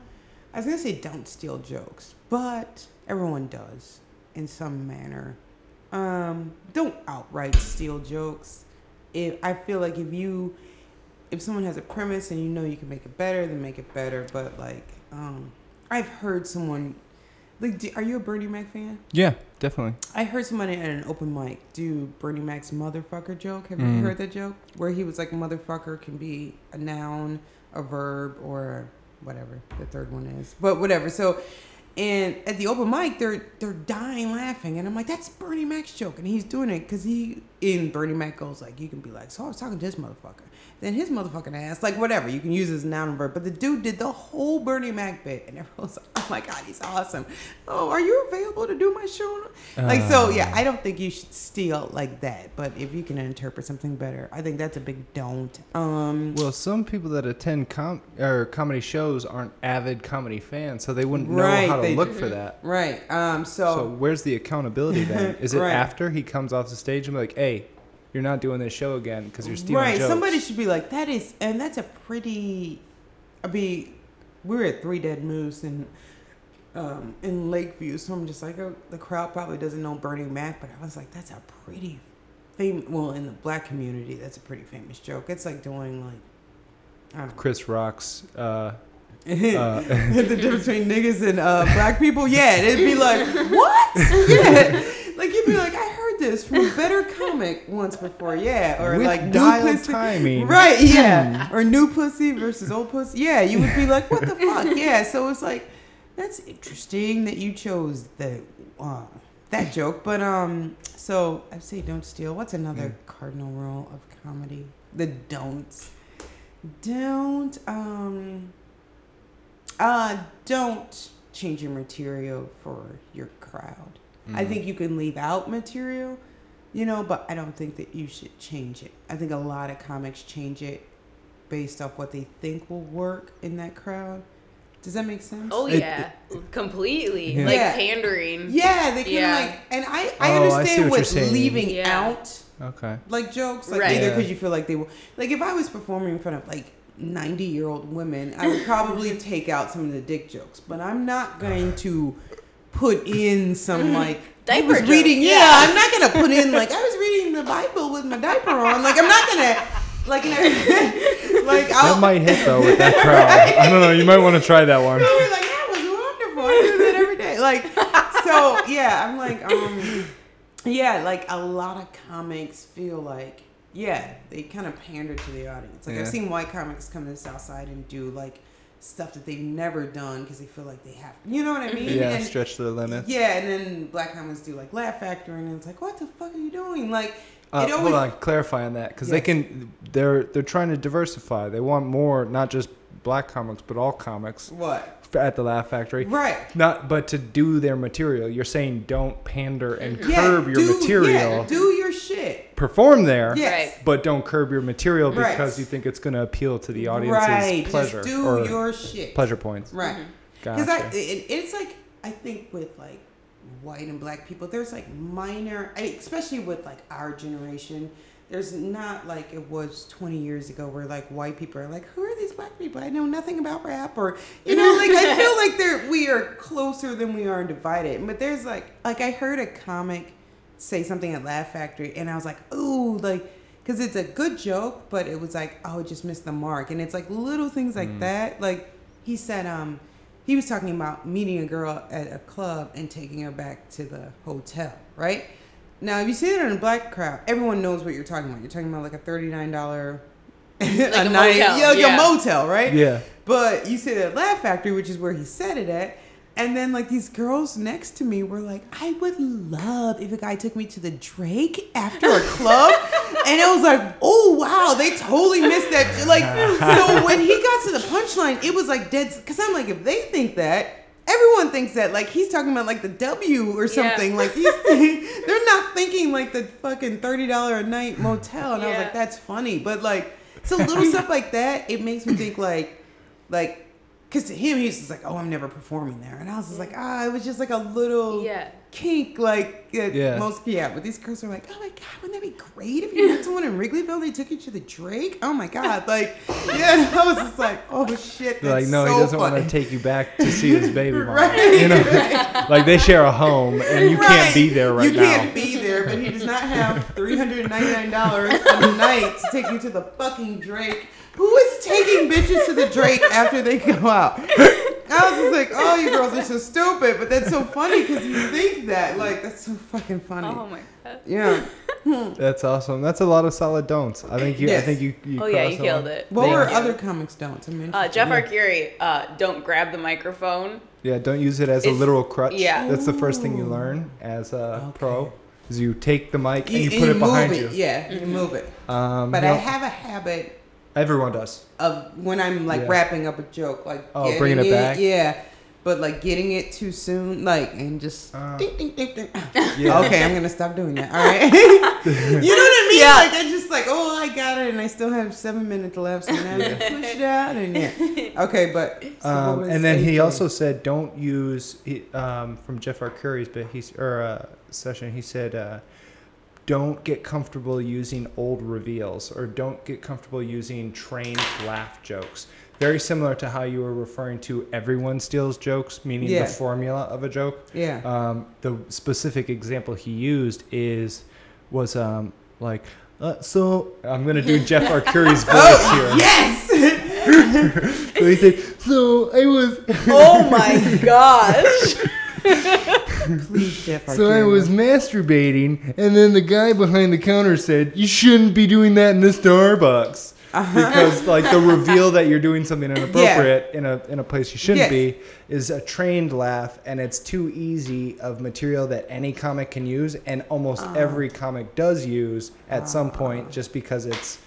I was going to say don't steal jokes, but everyone does in some manner. Don't outright steal jokes. If someone has a premise and you know you can make it better, then make it better. But like, I've heard someone, are you a Bernie Mac fan? Yeah, definitely. I heard somebody at an open mic do Bernie Mac's motherfucker joke. Have you heard that joke? Where he was like, motherfucker can be a noun, a verb, or whatever the third one is, but whatever. So, and at the open mic, they're dying laughing. And I'm like, that's Bernie Mac's joke. And he's doing it because Bernie Mac goes like, you can be like, so I was talking to this motherfucker. Then his motherfucking ass, like whatever. You can use his noun and verb. But the dude did the whole Bernie Mac bit. And everyone's like, oh my God, he's awesome. Oh, are you available to do my show? I don't think you should steal like that. But if you can interpret something better, I think that's a big don't. Well, some people that attend comedy shows aren't avid comedy fans. So they wouldn't know how to look for that. Right. So where's the accountability then? Is it after he comes off the stage and be like, hey, you're not doing this show again because you're stealing jokes? Right. Somebody should be like, that's a pretty, we were at Three Dead Moose in Lakeview. So I'm just like, oh, the crowd probably doesn't know Bernie Mac, but I was like, that's a pretty famous, well, in the black community, that's a pretty famous joke. It's like doing like, I don't know. Chris Rock's, the difference between niggas and black people, yeah, it'd be like, what? Yeah, like you'd be like, I heard this from a better comic once before, yeah, or with like dial pussy, timing, right? Yeah, or new pussy versus old pussy, yeah. You would be like, what the fuck? Yeah, so it's like that's interesting that you chose that joke, but so I'd say don't steal. What's another cardinal rule of comedy? The don'ts. Don't change your material for your crowd. Mm-hmm. I think you can leave out material, but I don't think that you should change it. I think a lot of comics change it based off what they think will work in that crowd. Does that make sense? Oh, yeah. Completely. Yeah. Like pandering. Yeah, they kind of like... And I understand what leaving out like jokes. Like either because you feel like they will... Like if I was performing in front of like 90-year-old women, I would probably take out some of the dick jokes, but I'm not going to put in some like diaper jokes. I'm not gonna put in like I was reading the Bible with my diaper on. Like I'm not gonna that might hit though with that crowd. Right? I don't know. You might want to try that one. So we're like, that was wonderful. I do that every day. Like so, yeah. I'm like, like a lot of comics feel like. Yeah, they kind of pander to the audience. Like, I've seen white comics come to the South Side and do, like, stuff that they've never done because they feel like they have to. You know what I mean? Yeah, and stretch their limits. Yeah, and then black comics do, like, Laugh Factory, and it's like, what the fuck are you doing? Like, it always... Hold on, clarify on that, because they're trying to diversify. They want more, not just black comics, but all comics. What? At the Laugh Factory. Right. But to do their material. You're saying don't pander and curb your material. Yeah, do your shit. Perform there. Yes. But don't curb your material because you think it's going to appeal to the audience's pleasure. Just do your shit. Pleasure points. Right. Mm-hmm. Gotcha. Because it's like, I think with like white and black people, there's like minor, especially with like our generation, there's not like it was 20 years ago where like white people are like, who are these black people? I know nothing about rap or, like I feel like we are closer than we are divided. But there's like I heard a comic say something at Laugh Factory and I was like, ooh, like, because it's a good joke, but it was like, oh, it just missed the mark. And it's like little things like that. Like he said, he was talking about meeting a girl at a club and taking her back to the hotel, right? Now, if you see that in a black crowd, everyone knows what you're talking about. You're talking about like a $39 a night, motel. A motel, right? Yeah. But you see that at Laugh Factory, which is where he said it at, and then like these girls next to me were like, I would love if a guy took me to the Drake after a club, and it was like, oh wow, they totally missed that. Like, so when he got to the punchline, it was like dead. Because I'm like, if they think that. Everyone thinks that, like, he's talking about, like, the W or something. Yeah. Like, they're not thinking, like, the fucking $30 a night motel. And I was like, that's funny. But, like, so little stuff like that, it makes me think, like, Because to him, he was just like, oh, I'm never performing there. And I was just like, it was just like a little kink. Like, but these girls are like, oh my God, wouldn't that be great if you met someone in Wrigleyville? They took you to the Drake? Oh my God. Like, and I was just like, oh shit. That's like, no, so he doesn't want to take you back to see his baby mom. Right, you know? Right. Like, they share a home and you can't be there right now. You can't be there, but he does not have $399 a night to take you to the fucking Drake. Who is taking bitches to the Drake after they go out? I was just like, oh, you girls are so stupid. But that's so funny because you think that. Like, that's so fucking funny. Oh, my God. Yeah. That's awesome. That's a lot of solid don'ts. I think you you killed it. What were other comics don'ts? Jeff R. Curie, don't grab the microphone. Yeah, don't use it as a literal crutch. Yeah. That's the first thing you learn as a pro. Is you take the mic and you put it behind you. Yeah, you move it. But I have a habit... Everyone does. Of when I'm like wrapping up a joke, like bringing it back. Yeah, but like getting it too soon, like and just. Ding, ding, ding. Yeah. Okay, I'm gonna stop doing that. All right, you know what I mean? Yeah. Like I just like I got it, and I still have 7 minutes left, so now I push it out and Okay, but so and then he also said, don't use from Jeff R. Curry's session. He said. Don't get comfortable using old reveals or don't get comfortable using trained laugh jokes. Very similar to how you were referring to everyone steals jokes, meaning the formula of a joke. Yeah. The specific example he used was like, so I'm going to do Jeff R. Curie's voice here. Yes! So he said, so I was... Oh my gosh! Please, Jeff, so I was masturbating, and then the guy behind the counter said, "You shouldn't be doing that in the Starbucks because, like, the reveal that you're doing something inappropriate in a place you shouldn't be is a trained laugh, and it's too easy of material that any comic can use, and almost every comic does use at some point, just because it's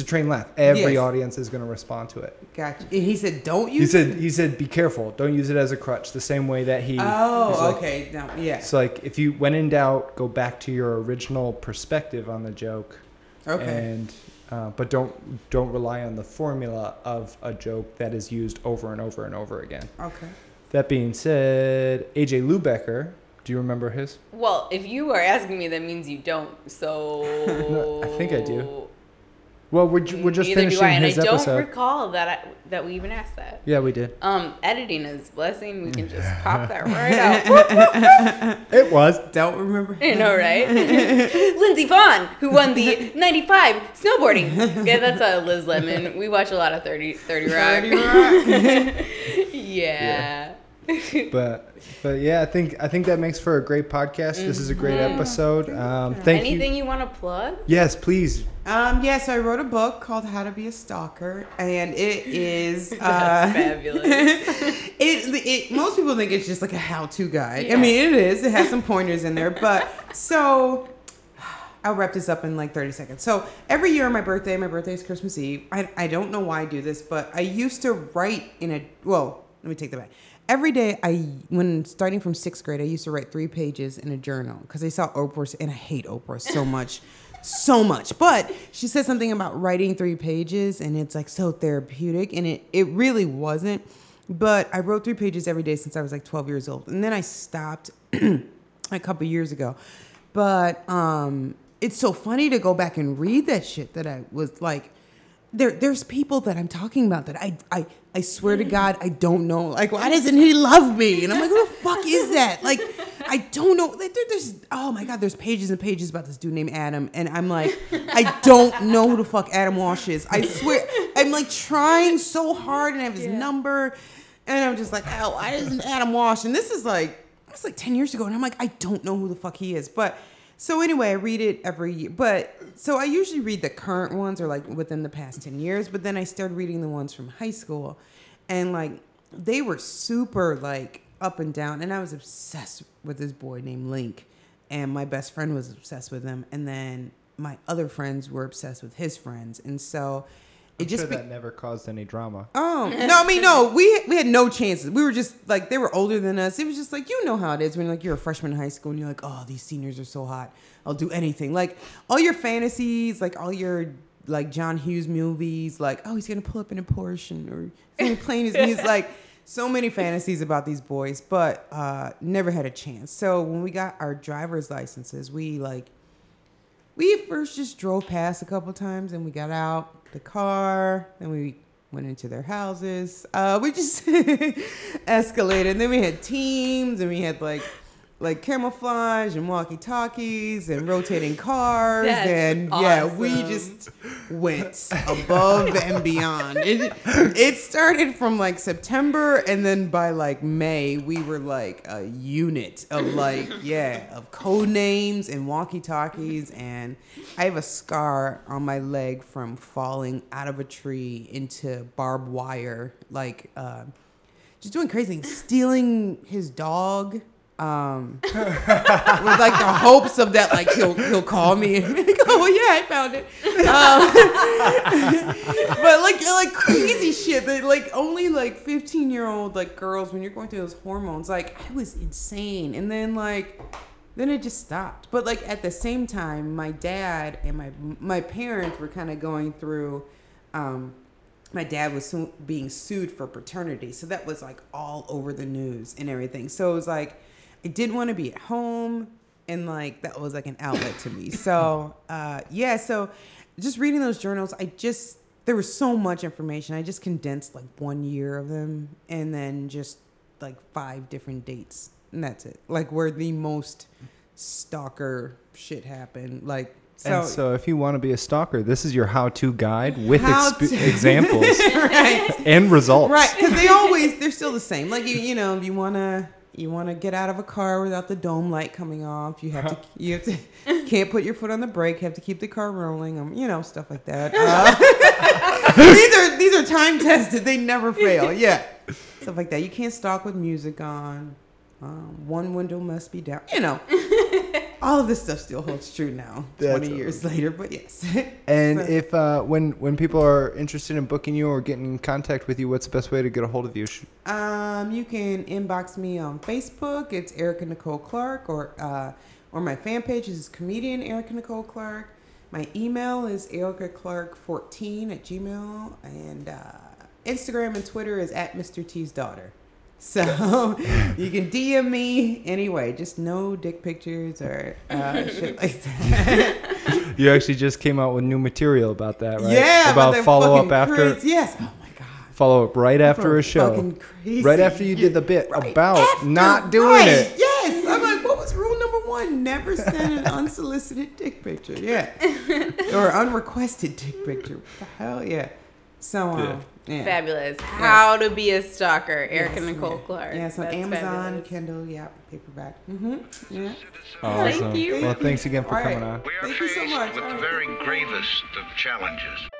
a trained laugh. Every audience is going to respond to it." Gotcha. And he said, "Don't use." He said, "Be careful. Don't use it as a crutch." The same way that he. Oh, okay. Like, no, yeah. So, like, if you when in doubt, go back to your original perspective on the joke. Okay. And but don't rely on the formula of a joke that is used over and over and over again. Okay. That being said, AJ Lubecker. Do you remember his? Well, if you are asking me, that means you don't. So. No, I think I do. Well, we're just finishing his episode. I don't recall that we even asked that. Yeah, we did. Editing is a blessing. We can just pop that right out. It was. Don't remember. I know, right? Lindsey Vaughn, who won the 95 snowboarding. Yeah, that's Liz Lemon. We watch a lot of 30 Rock. 30 Rock. Yeah. But yeah, I think that makes for a great podcast. Mm-hmm. This is a great episode. Thank you. Anything you want to plug? Yes, please. So I wrote a book called How to Be a Stalker, and it is that's fabulous. It most people think it's just like a how-to guide. Yeah. I mean, it is. It has some pointers in there, but so. I'll wrap this up in like 30 seconds. So every year on my birthday is Christmas Eve. I don't know why I do this, but I used to write let me take that back. Every day, when starting from sixth grade, I used to write 3 pages in a journal because I saw Oprah's, and I hate Oprah so much, so much. But she said something about writing 3 pages, and it's like so therapeutic, and it really wasn't. But I wrote 3 pages every day since I was like 12 years old, and then I stopped a couple years ago. But it's so funny to go back and read that shit that I was like. There's people that I'm talking about that I swear to God, I don't know. Like, why doesn't he love me? And I'm like, who the fuck is that? Like, I don't know. Like, there's oh my God, there's pages and pages about this dude named Adam. And I'm like, I don't know who the fuck Adam Walsh is. I swear. I'm like trying so hard and I have his number. And I'm just like, oh, why isn't Adam Walsh? And this is like, it's like 10 years ago. And I'm like, I don't know who the fuck he is. But so anyway, I read it every year. But so I usually read the current ones or like within the past 10 years. But then I started reading the ones from high school. And like they were super like up and down. And I was obsessed with this boy named Link. And my best friend was obsessed with him. And then my other friends were obsessed with his friends. And so that never caused any drama. Oh, no, I mean, no, we had no chances. We were just like, they were older than us. It was just like, you know how it is when like you're a freshman in high school and you're like, oh, these seniors are so hot. I'll do anything. Like all your fantasies, like all your like John Hughes movies, like, oh, he's going to pull up in a Porsche or he's going to be playing his music. Like, so many fantasies about these boys, but never had a chance. So when we got our driver's licenses, we first just drove past a couple times and we got out the car. Then we went into their houses. We just escalated. And then we had teams and we had like camouflage and walkie-talkies and rotating cars. That's and awesome. Yeah, we just went above and beyond. It started from like September, and then by like May, we were like a unit of of code names and walkie-talkies. And I have a scar on my leg from falling out of a tree into barbed wire, just doing crazy things, stealing his dog. With like the hopes of that, like he'll call me and be like, oh well, yeah, I found it. But like crazy shit that like only like 15-year-old like girls, when you're going through those hormones, like I was insane. And then then it just stopped. But like at the same time, my dad and my parents were kind of going through. My dad was being sued for paternity, so that was like all over the news and everything. So it was like. I didn't want to be at home, and that was an outlet to me. So, so just reading those journals, there was so much information. I just condensed 1 year of them and then just 5 different dates, and that's it. Where the most stalker shit happened. So if you want to be a stalker, this is your how-to guide with examples right. and results. Right, because they're still the same. If you want to... You want to get out of a car without the dome light coming off. You can't put your foot on the brake. You have to keep the car rolling. Stuff like that. These are time tested. They never fail. Yeah, stuff like that. You can't stalk with music on. One window must be down. All of this stuff still holds true now, 20 years later, but yes. And if when people are interested in booking you or getting in contact with you, what's the best way to get a hold of you? You can inbox me on Facebook. It's Erica Nicole Clark, or my fan page is comedian Erica Nicole Clark. My email is ericaclark14@gmail.com, and Instagram and Twitter is @MrTsDaughter. So you can DM me anyway. Just no dick pictures or shit like that. You actually just came out with new material about that, right? Yeah, about follow-up after. Crazy. Yes. Oh, my God. Follow-up right after a show. Fucking crazy. Right after you did the bit right about after, not doing right. it. Yes. I'm like, what was rule number one? Never send an unsolicited dick picture. Yeah. Or unrequested dick picture. What the hell? Yeah. So, yeah. Fabulous. Yes. How to Be a Stalker, Erica Nicole Clark. Yeah, so that's Amazon, fabulous. Kindle, yeah, paperback. Mm-hmm. Yeah. Awesome. Thank you. Well, thanks again for coming on. We are faced with the very gravest of challenges.